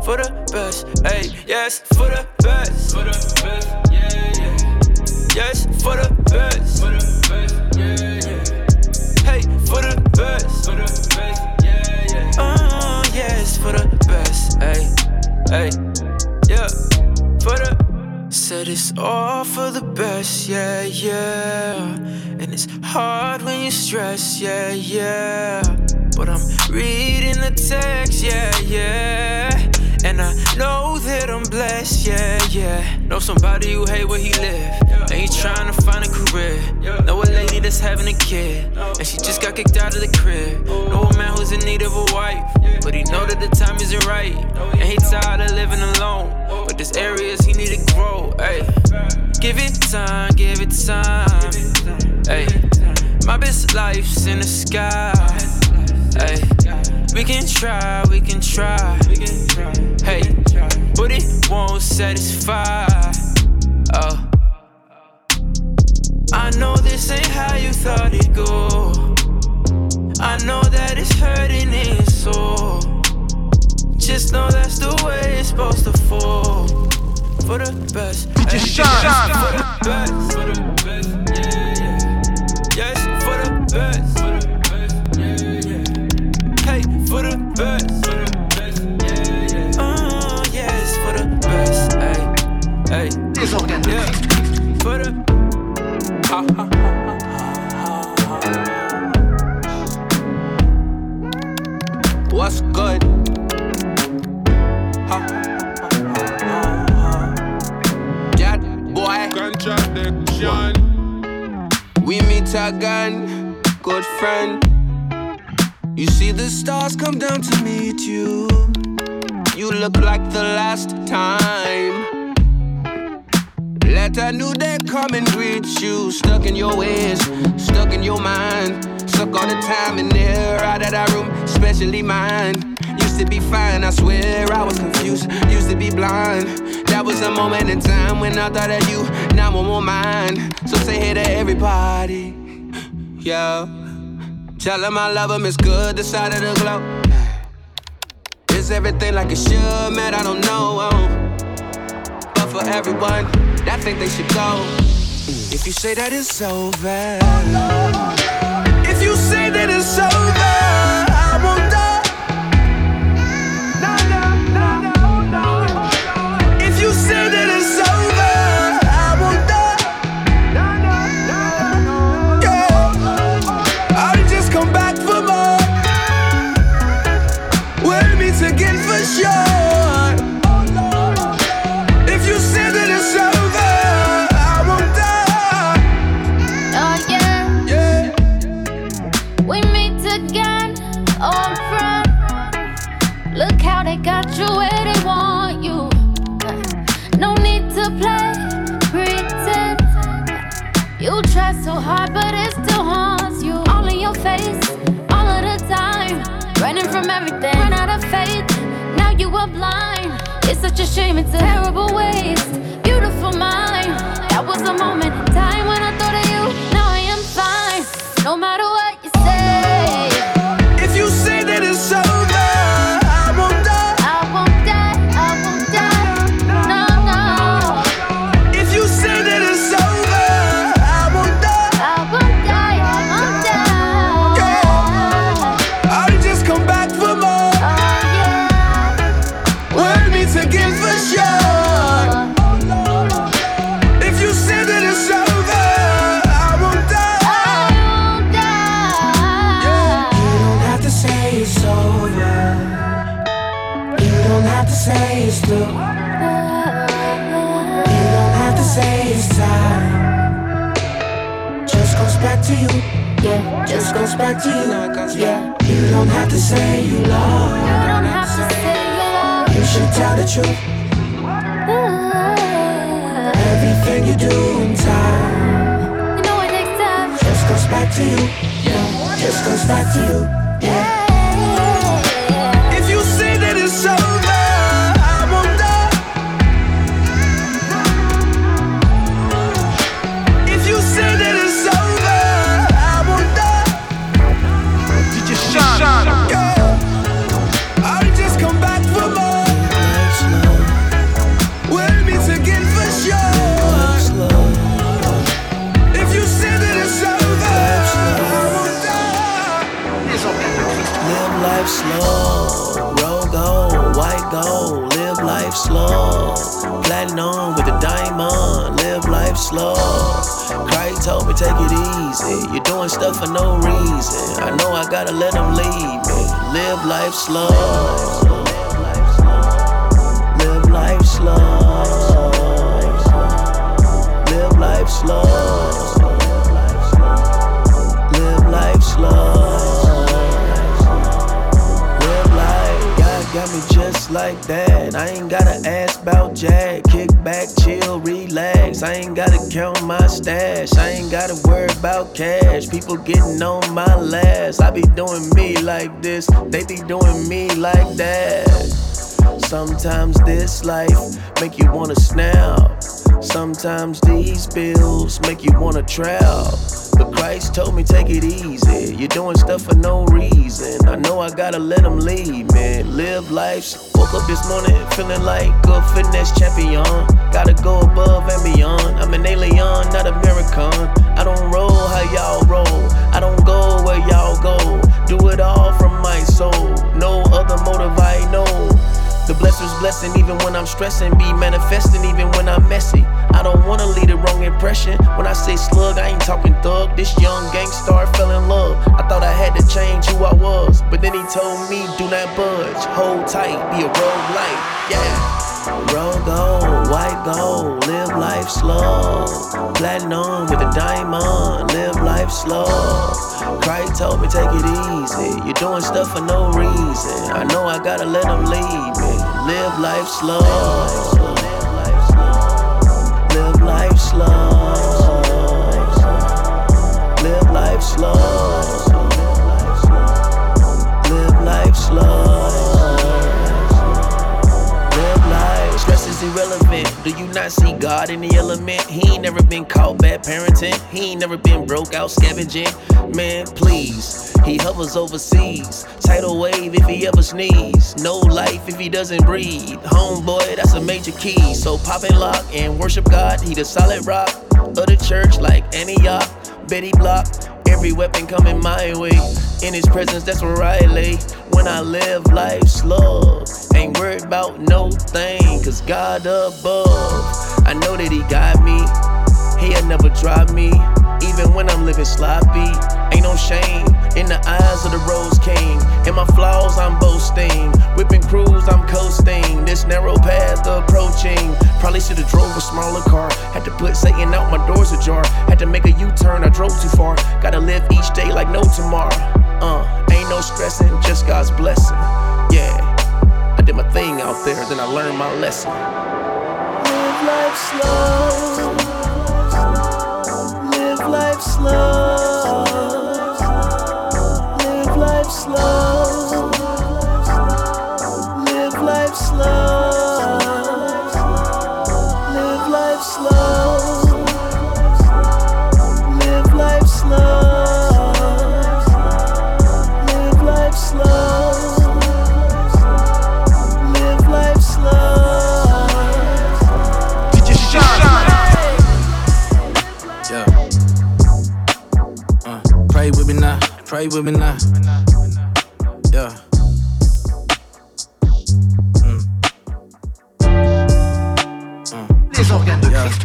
For the best, hey, yes, for the best. For the best, yeah, yeah. Yes, for the best. For the best, yeah, yeah. Hey, for the best. For the best, yeah, yeah. Oh, yes, for the best, hey, hey, yeah. For the said it's all for the best, yeah, yeah. And it's hard when you stress, yeah, yeah. But I'm reading the text, yeah, yeah. And I know that I'm blessed, yeah, yeah. Know somebody who hate where he live, and he trying to find a career. Know a lady that's having a kid, and she just got kicked out of the crib. Know a man who's in need of a wife, but he know that the time isn't right, and he tired of living alone. But there's areas he need to grow, ayy. Give it time, give it time, ayy. My best life's in the sky. Ay, we can try, we can try. Hey. but it won't satisfy. Oh, I know this ain't how you thought it'd go. I know that it's hurting in your soul. Just know that's the way it's supposed to fall. For the best, D J Shan. For the best, for the best, yeah, yeah. Yes, for the best, for the best, yeah, yeah. Hey, for the best, for the best, yeah, yeah. Oh, uh, yes, for the best, hey, hey. This all that, yeah. For the, ha, ha, ha, ha, ha, ha. What's good? We meet again, good friend. You see the stars come down to meet you. You look like the last time. Let a new day come and greet you. Stuck in your ways, stuck in your mind. Stuck on the time and air out of that room, especially mine. Used to be fine, I swear I was confused. Used to be blind. That was a moment in time when I thought of you. Now I'm on my mind. So say hey to everybody. Yo, tell them I love them, it's good, the side of the globe. Is everything like it should, man? I don't know. But for everyone, I think they should go. If you say that it's over, if you say that it's over, I won't die. Such a shame, it's a terrible waste. Beautiful mind, that was a moment in time when I thought of you. Now I am fine, no matter what you say. If you say that it's over, I won't die. I won't die, I won't die, no, no. If you say that it's over, I won't die. I won't die, I won't die. Yeah. I'll just come back for more. Oh, yeah. We'll meet again. You don't have to say it's time. Just goes back to you. Yeah, just goes back to you. Yeah, you don't have to say you love. You don't have to say you love. You should tell the truth. Everything you do in time, you know what next time. Just goes back to you. Yeah, just goes back to you. Yeah. If you say that it's so. Slow, roll gold, white gold, live life slow. Platinum with a diamond, live life slow. Christ told me take it easy, you're doing stuff for no reason. I know I gotta let them leave me. Live life slow, live life slow, live life slow, live life slow. Got me just like that. I ain't gotta ask about jack. Kick back, chill, relax. I ain't gotta count my stash. I ain't gotta worry about cash. People getting on my last. I be doing me like this. They be doing me like that. Sometimes this life make you wanna snap. Sometimes these bills make you wanna trap. But Christ told me take it easy. You're doing stuff for no reason. I know I gotta let them lead, man. Live life. Woke up this morning feeling like a fitness champion. Gotta go above and beyond. I'm an alien, not American. I don't roll how y'all roll. I don't go where y'all go. Do it all from my soul. No other motive I know. The blesser's blessing even when I'm stressing. Be manifesting even when I'm messy. I don't wanna leave the wrong impression. When I say slug, I ain't talking thug. This young gangstar fell in love. I thought I had to change who I was, but then he told me do not budge. Hold tight, be a rogue light. Yeah. Rogue gold, white gold, live life slow. Platinum with a diamond, live life slow. Christ told me take it easy. You're doing stuff for no reason. I know I gotta let them lead me. Live life slow. Live life slow. Live life slow. Live life slow. Live life. Stress is irrelevant. Do you not see God in the element? He ain't never been caught bad parenting. He ain't never been broke out scavenging. Man, please. He hovers overseas. Tidal wave if he ever sneeze. No life if he doesn't breathe. Homeboy, that's a major key. So pop and lock and worship God. He the solid rock of the church like Antioch. Betty Block. Every weapon coming my way. In his presence, that's where I lay. When I live life slow. Ain't worried about no thing. Cause God above. I know that he got me. He'll never drop me. Even when I'm living sloppy. Ain't no shame in the eyes of the Rose King. In my flaws I'm boasting. Whipping crews I'm coasting. This narrow path approaching. Probably should've drove a smaller car. Had to put Satan out, my doors ajar. Had to make a U-turn, I drove too far. Gotta live each day like no tomorrow. Uh, ain't no stressing, just God's blessing. Yeah, I did my thing out there, then I learned my lesson. Live life slow. Live life slow. Live life slow. Live life slow. Live life slow. Live life slow. Live life slow. Live life slow. D J Shan. Yeah. Uh, pray with me now. Pray with me now. Yeah. Mm. Mm. Les organes de Christ.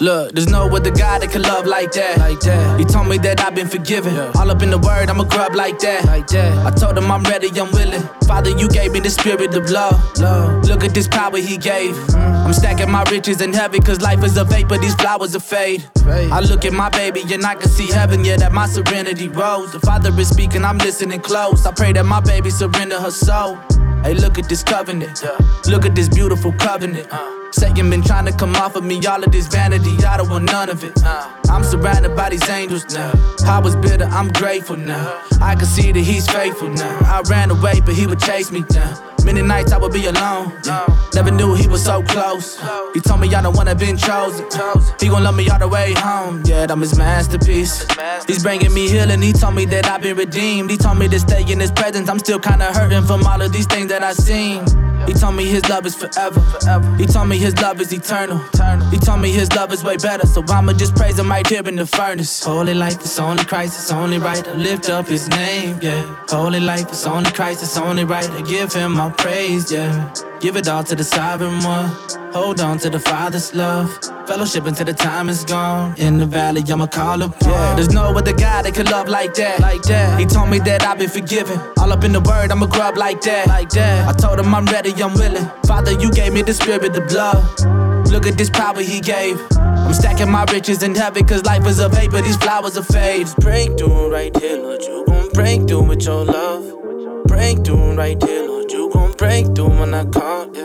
Look, there's no other guy that can love like that. Like that. He told me that I've been forgiven. Yeah. All up in the word, I'm a grub like that. Like that. I told him I'm ready, I'm willing. Father, you gave me the spirit of love. love. Look at this power he gave. Mm. I'm stacking my riches in heaven, cause life is a vapor, these flowers are fade. Right. I look at my baby and I can see heaven, yeah, that my serenity rose. The Father is speaking, I'm listening close. I pray that my baby surrender her soul. Hey, look at this covenant. Yeah. Look at this beautiful covenant. Uh. Satan been trying to come off of me, all of this vanity, I don't want none of it. uh, I'm surrounded by these angels now. I was bitter, I'm grateful now. I can see that he's faithful now. I ran away, but he would chase me now. Many nights I would be alone. uh, Never knew he was so close. He told me I don't wanna been chosen. He gon' love me all the way home. Yeah, I'm his masterpiece. He's bringing me healing, he told me that I've been redeemed. He told me to stay in his presence. I'm still kinda hurting from all of these things that I seen. He told me his love is forever. He told me his love is eternal. He told me his love is way better. So I'ma just praise him right here in the furnace. Holy life, it's only Christ, it's only right to lift up his name, yeah. Holy life, it's only Christ, it's only right to give him my praise, yeah. Give it all to the sovereign one. Hold on to the Father's love. Fellowship until the time is gone. In the valley, I'ma call upon. Yeah. There's no other guy that can love like that. Like that. He told me that I've been forgiven. All up in the word, I'ma grub like that. Like that. I told him I'm ready, I'm willing. Father, you gave me the spirit of love. Look at this power he gave. I'm stacking my riches in heaven, cause life is a vapor, these flowers are fade. Break through right here, Lord, you gon' break through with your love. Break through right here, Lord, you gon' break through when I call, yeah.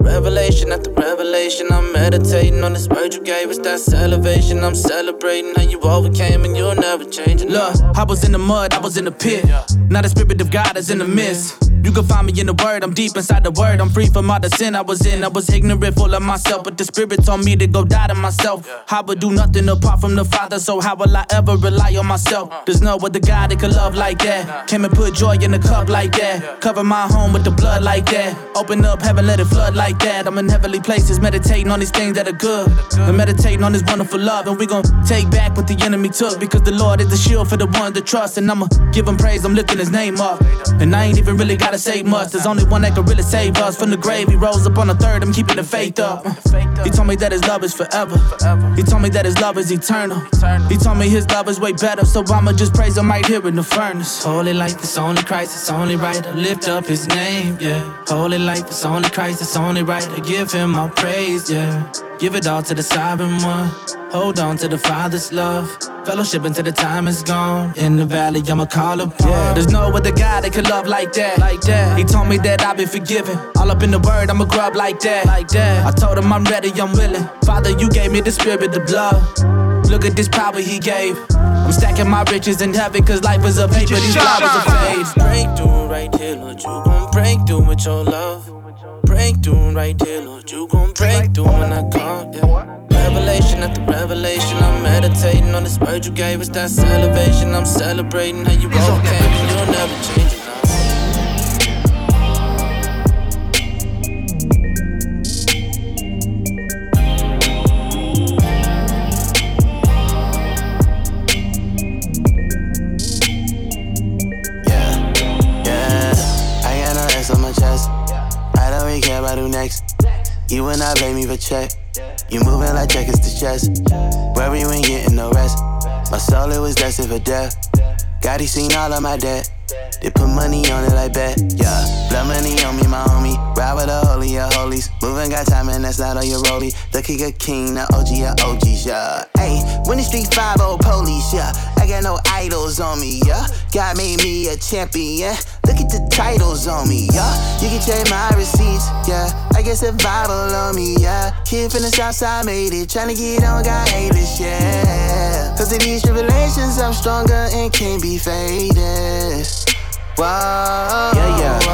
Revelation after revelation, I'm meditating on this word you gave us. That's elevation, I'm celebrating how you overcame and you'll never change. Look, I was in the mud, I was in the pit. Now the spirit of God is in the midst. You can find me in the word, I'm deep inside the word. I'm free from all the sin I was in. I was ignorant, full of myself, but the spirit told me to go die to myself. I would do nothing apart from the Father, so how will I ever rely on myself? There's no other God that could love like that. Came and put joy in the cup like that. Cover my home with the blood like that. Open up heaven, let it flood like that. I'm in heavenly places, meditating on these things that are good. I'm meditating on this wonderful love, and we gon' take back what the enemy took. Because the Lord is the shield for the ones that trust, and I'ma give him praise, I'm lifting his name up. And I ain't even really gotta say much. There's only one that can really save us from the grave. He rose up on the third, I'm keeping the faith up. He told me that his love is forever. He told me that his love is eternal. He told me his love is way better, so I'ma just praise him right here in the furnace. Holy life, it's only Christ, it's only right to lift up his name, yeah. Holy life, it's only Christ, it's only right to give him our praise, yeah. Give it all to the sovereign one. Hold on to the Father's love. Fellowship until the time is gone. In the valley, I'ma call upon. Yeah, there's no other God that could love like that. Like that. He told me that I've been forgiven. All up in the word, I'ma grub like that. Like that. I told him I'm ready, I'm willing. Father, you gave me the spirit of love. Look at this power he gave. I'm stacking my riches in heaven, cause life is a vapor, these flowers are fade. Break through right here, Lord, you gon' break through with your love. Break through right here, Lord, you gon' break through when I call, yeah. Revelation after revelation, I'm meditating on this word you gave us, that's elevation. I'm celebrating how you overcame, and you'll never change it. Next. You and I blame me for check. You moving like check is the chess. Worry when getting no rest. My soul, it was destined for death. God, he seen all of my debt. They put money on it like bet, yeah. Blood money on me, my homie. Ride with the holy of holies. Moving got time and that's not on your rollie. The king of king, the O G of O Gs, yeah. Ayy, when the streets five oh police, yeah. I got no idols on me, yeah. God made me a champion. Look at the titles on me, yeah. You can check my receipts, yeah. I get survival on me, yeah. Kid from the south side made it. Tryna get on, got A-list, yeah. Cause of these tribulations, I'm stronger and can't be faded. Whoa, yeah, yeah. I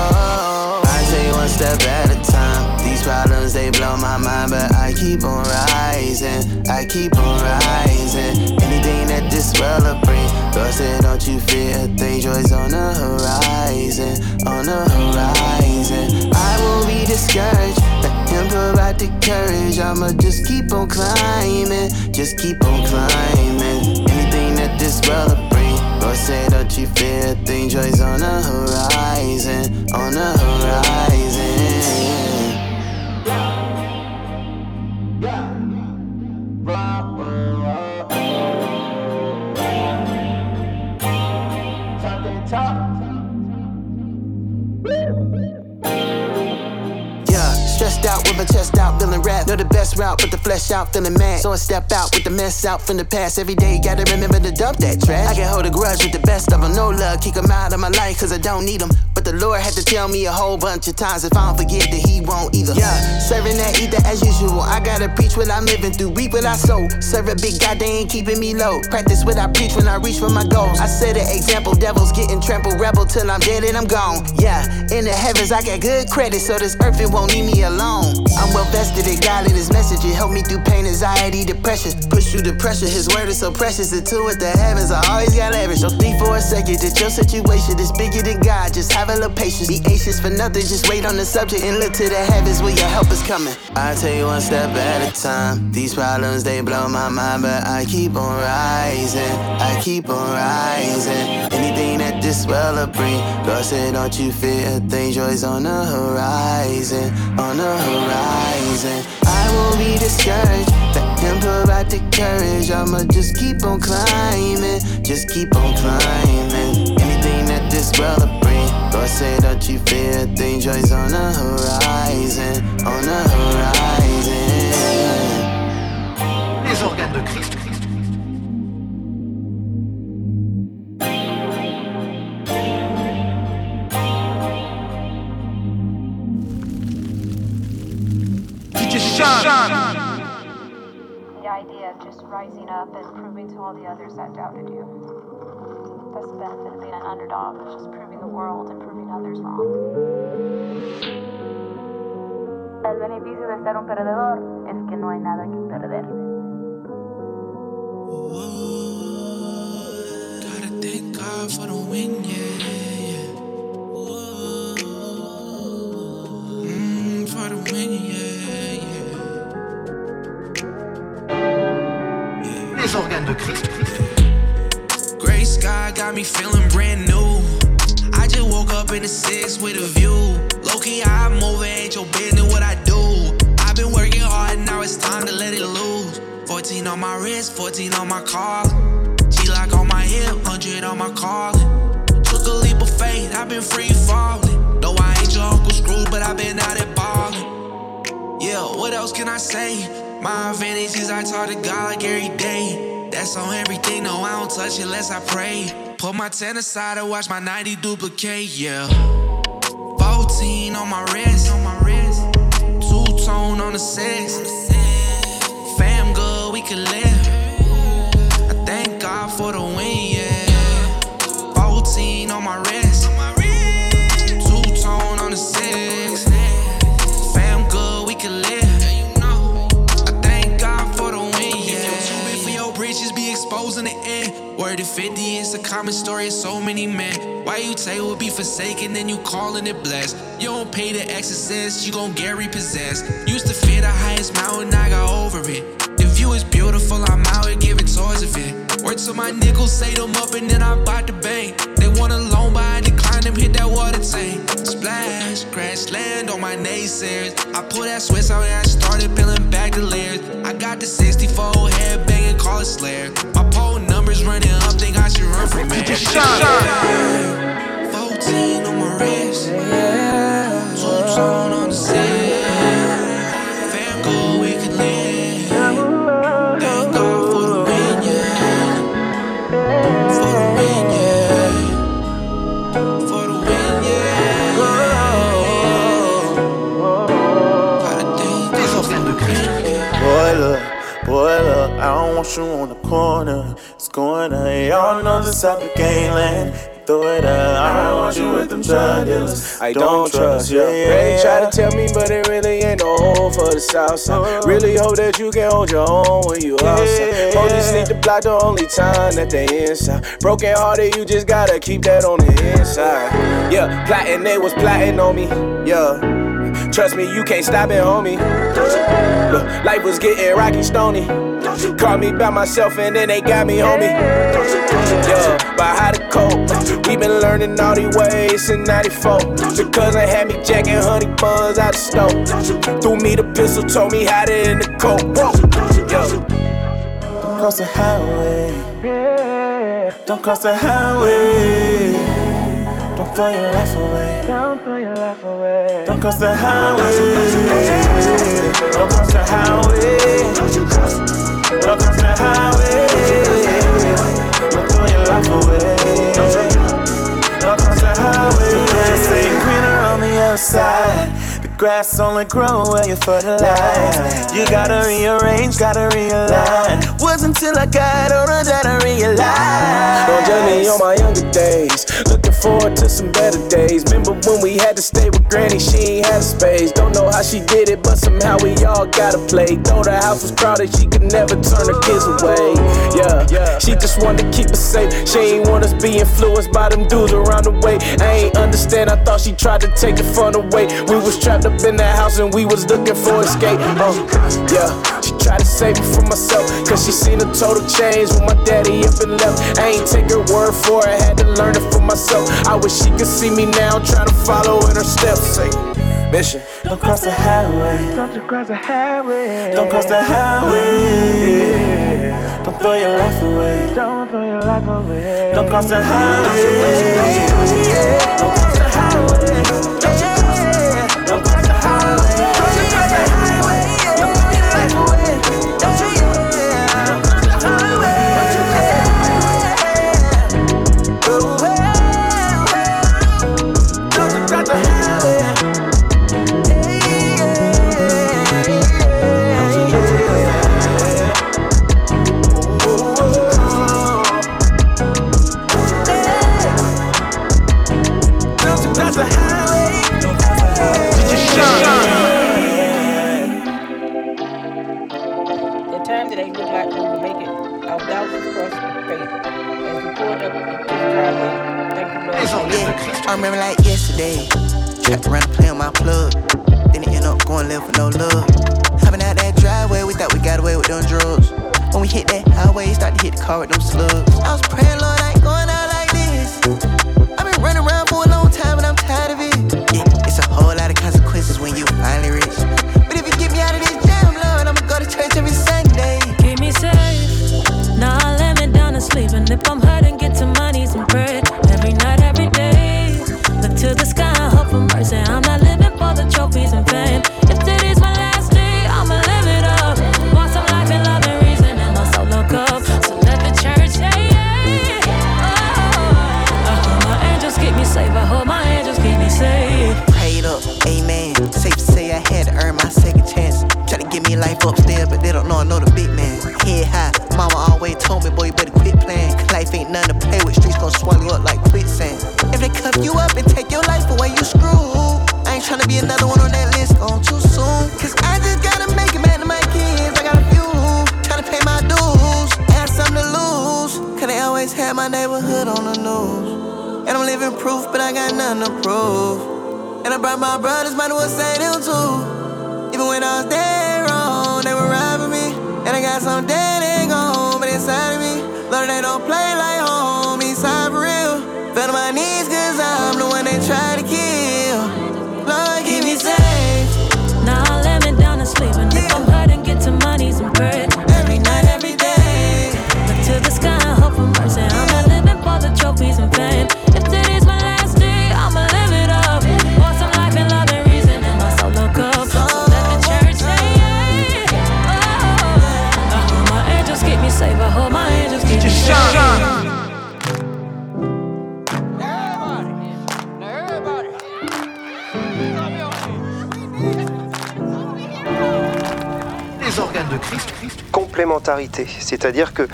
take one step at a time. These problems, they blow my mind, but I keep on rising. I keep on rising. Anything that this world will bring, Lord said, don't you fear a thing. Joy's on the horizon, on the horizon. I won't be discouraged. Let him provide the courage. I'ma just keep on climbing, just keep on climbing. Anything that this world will bring, Lord said, don't you fear a thing, joy's on the horizon, on the horizon. Yeah. Yeah. Blah, blah, blah. Top to top. Yeah, stressed out with my chest out, feeling rap. Know the best route, but the flesh out, feeling mad. So I step out with the mess out from the past. Every day, gotta remember to dump that trash. I can hold a grudge with the best of them. No love, kick them out of my life, cause I don't need them. But the Lord had to tell me a whole bunch of times, if I don't forget, then He won't either. Yeah, serving that ether as usual. I gotta preach what I'm living through, reap what I sow. Serve a big God, they ain't keeping me low. Practice what I preach when I reach for my goals. I set an example, devils getting trampled, rebel till I'm dead and I'm gone. Yeah, in the heavens, I got good credit, so this earth, it won't leave me alone. I'm well vested in God and His message. It helped me through pain, anxiety, depression. Push through the pressure. His word is so precious. The two is the heavens. I always got average. So think for a second that your situation is bigger than God. Just have a little patience. Be anxious for nothing. Just wait on the subject and look to the heavens where your help is coming. I take one step at a time. These problems, they blow my mind, but I keep on rising. I keep on rising. Anything that this world will bring, God said, don't you fear a thing. Joy's on the horizon. On the horizon. I won't be discouraged. Let Him provide the courage. I'ma just keep on climbing, just keep on climbing. Anything that this world will bring, Lord said, don't you fear a thing. Joy's on the horizon, on the horizon. Les organes de Christ. The idea of just rising up and proving to all the others that doubted you. That's the benefit of being an underdog, is just proving the world and proving others wrong. El beneficio de ser un perdedor es que no hay nada que perder. Whoa, gotta thank God for the win, yeah, yeah. Whoa, mm, for the win, yeah, yeah. Les organes de Christ. Gray sky got me feeling brand new. I just woke up in the six with a view. Low-key, I'm over, ain't your business what I do. I've been working hard, now it's time to let it loose. fourteen on my wrist, fourteen on my collar. G-lock on my hip, one hundred on my collar. Took a leap of faith, I've been free falling. Though I ain't your Uncle Screw, but I've been out there balling. Yeah, what else can I say? My advantage is I talk to God like every day. That's on everything, no, I don't touch it unless I pray. Put my ten aside and watch my ninety duplicate, yeah. fourteen on my wrist, on my wrist. Two-tone on the six. Fam good, we can live. I thank God for the win, yeah. fourteen on my wrist. Two-tone on the six. Fam good, we can live. I thank God for the win, yeah. If you're too big for your britches, be exposed in the end. Word of fifty, it's a common story of so many men. Why you take will be forsaken, then you calling it blessed. You don't pay the exorcist, you gon' get repossessed. Used to fear the highest mountain, I got over it. The view is beautiful, I'm out here giving tours of it. Word to my nickels, say them up and then I bought the bank. They want a loan, but I decline them, hit that water tank. Splash, crash, land on my naysayers. I pull that Swiss out and I started peeling back the layers. I got the sixty-four head banging, call it Slayer. My pole numbers running up, think I should run from it. fourteen on my wrist, yeah. Two tone on the sand. Fam go, we can live. Thank God for the win, yeah. For the win, yeah. For the win, yeah. Gotta think that's a win. Boiler, boiler, I don't want you on the corner. Going on, y'all know this type of game land. Throw it out. I don't want you with them drug dealers. I don't, don't trust you. Yeah, yeah. They try to tell me, but it really ain't no home for the South Side. Oh. Really hope that you can hold your own when you outside. Yeah. Police need to block the only time that they inside. Broken hearted, you just gotta keep that on the inside. Yeah, plotting, they was plotting on me. Yeah. Trust me, you can't stop it, homie. Look, life was getting rocky, stony. Caught me by myself and then they got me, homie. Yeah, but how to cope? We been learning all these ways since ninety-four. The cousin had me jacking honey buns out the stove. Threw me the pistol, told me how to end the coke. Yeah. Don't cross the highway. Don't cross the highway. Don't throw your life away. Don't throw your life away. Don't cross the highway. Don't cross the highway. Don't cross the highway. Don't throw your life away. Don't cross the highway. The grass ain't greener on the outside. The grass only grows where you fertilize. You gotta rearrange, gotta realign. Wasn't till I got older that I realized. Don't judge me on my younger days. Forward to some better days. Remember when we had to stay with granny, she ain't had a space. Don't know how she did it, but somehow we all gotta play. Though the house was crowded, she could never turn her kids away. Yeah, she just wanted to keep us safe. She ain't want us be influenced by them dudes around the way. I ain't understand, I thought she tried to take the fun away. We was trapped up in that house and we was looking for escape. Oh, yeah, she tried to save me from myself, cause she seen a total change when my daddy up and left. I ain't take her word for it, had to learn it for myself. I wish she could see me now, trying to follow in her steps. Mission. Don't cross the highway. Don't cross the highway. Don't cross the highway. Don't throw your life away. Don't throw your life away. Don't cross the highway. Don't cross the highway. Don't cross the highway. Don't cross the highway. Don't throw your life away. Don't you? Don't cross the highway. Don't you? Don't you? Don't you cross the shit ain't look like we make it. Our thousands crossed the faith. As we pulled up, we just drive in. Thank you, Lord. So yeah, I remember like yesterday. Tried to run and play on my plug. Then it ended up going left with no love. Hopping out that driveway, we thought we got away with them drugs. When we hit that highway, started to hit the car with them slugs. I was praying, Lord, I ain't going out like this. I've been running around for a long time and I'm tired of it. Yeah, it's a whole lot of consequences when you finally rich. But if you get me out of this jam, Lord, I'ma go to church every Sunday. Keep me safe, now I lay me down and sleep. And if I'm hurting, get some monies and pray. Every night, every day, look to the sky and hope for mercy. I'm not living for the trophies and fame. If today's my last day, I'ma live it up. Want some life and love and reason in my soul, look up. So let the church, yeah, yeah, oh. I hope my angels keep me safe, I hope my angels keep me safe. Prayed up, amen. Safe to say I had to earn my second chance. Try to give me life upstairs, but they don't know I know the big man. Head high, mama always told me, boy, you better quit playing. Life ain't nothing to play with, streets gon' swallow up like quicksand. If they cuff you up and take your life away, you screwed. I ain't tryna be another one on that list, gone too soon. Cause I just gotta make it back to my kids, I got a few. Tryna pay my dues, I had something to lose. Cause they always had my neighborhood on the news. And I'm living proof, but I got nothing to prove. And I brought my brothers, might as well say them too. Even when I was dead wrong, they were robbing me. And I got some dead ain't gone, but inside of me, Lord, they don't play like home, inside for real. Fell to my knees, cause I'm the one they try to kill. Lord, keep me safe. Now I lay me down and sleep. And if I'm hurting, get some monies and bread. Every night, every day. Look to the sky and hope for mercy. I'm not living for the trophies and fame. If today's my last day, I'ma live it up. Save, I hope my angels keep me safe. Everybody, everybody. Les organes de Christ, Christ. Complémentarité, c'est-à-dire que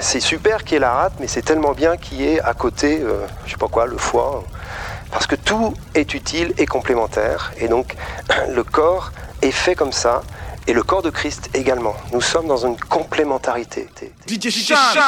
c'est super qu'il y ait la rate, mais c'est tellement bien qu'il y ait à côté, euh, je sais pas quoi, le foie, parce que tout est utile et complémentaire, et donc le corps est fait comme ça. Et le corps de Christ également. Nous sommes dans une complémentarité. D J Shan.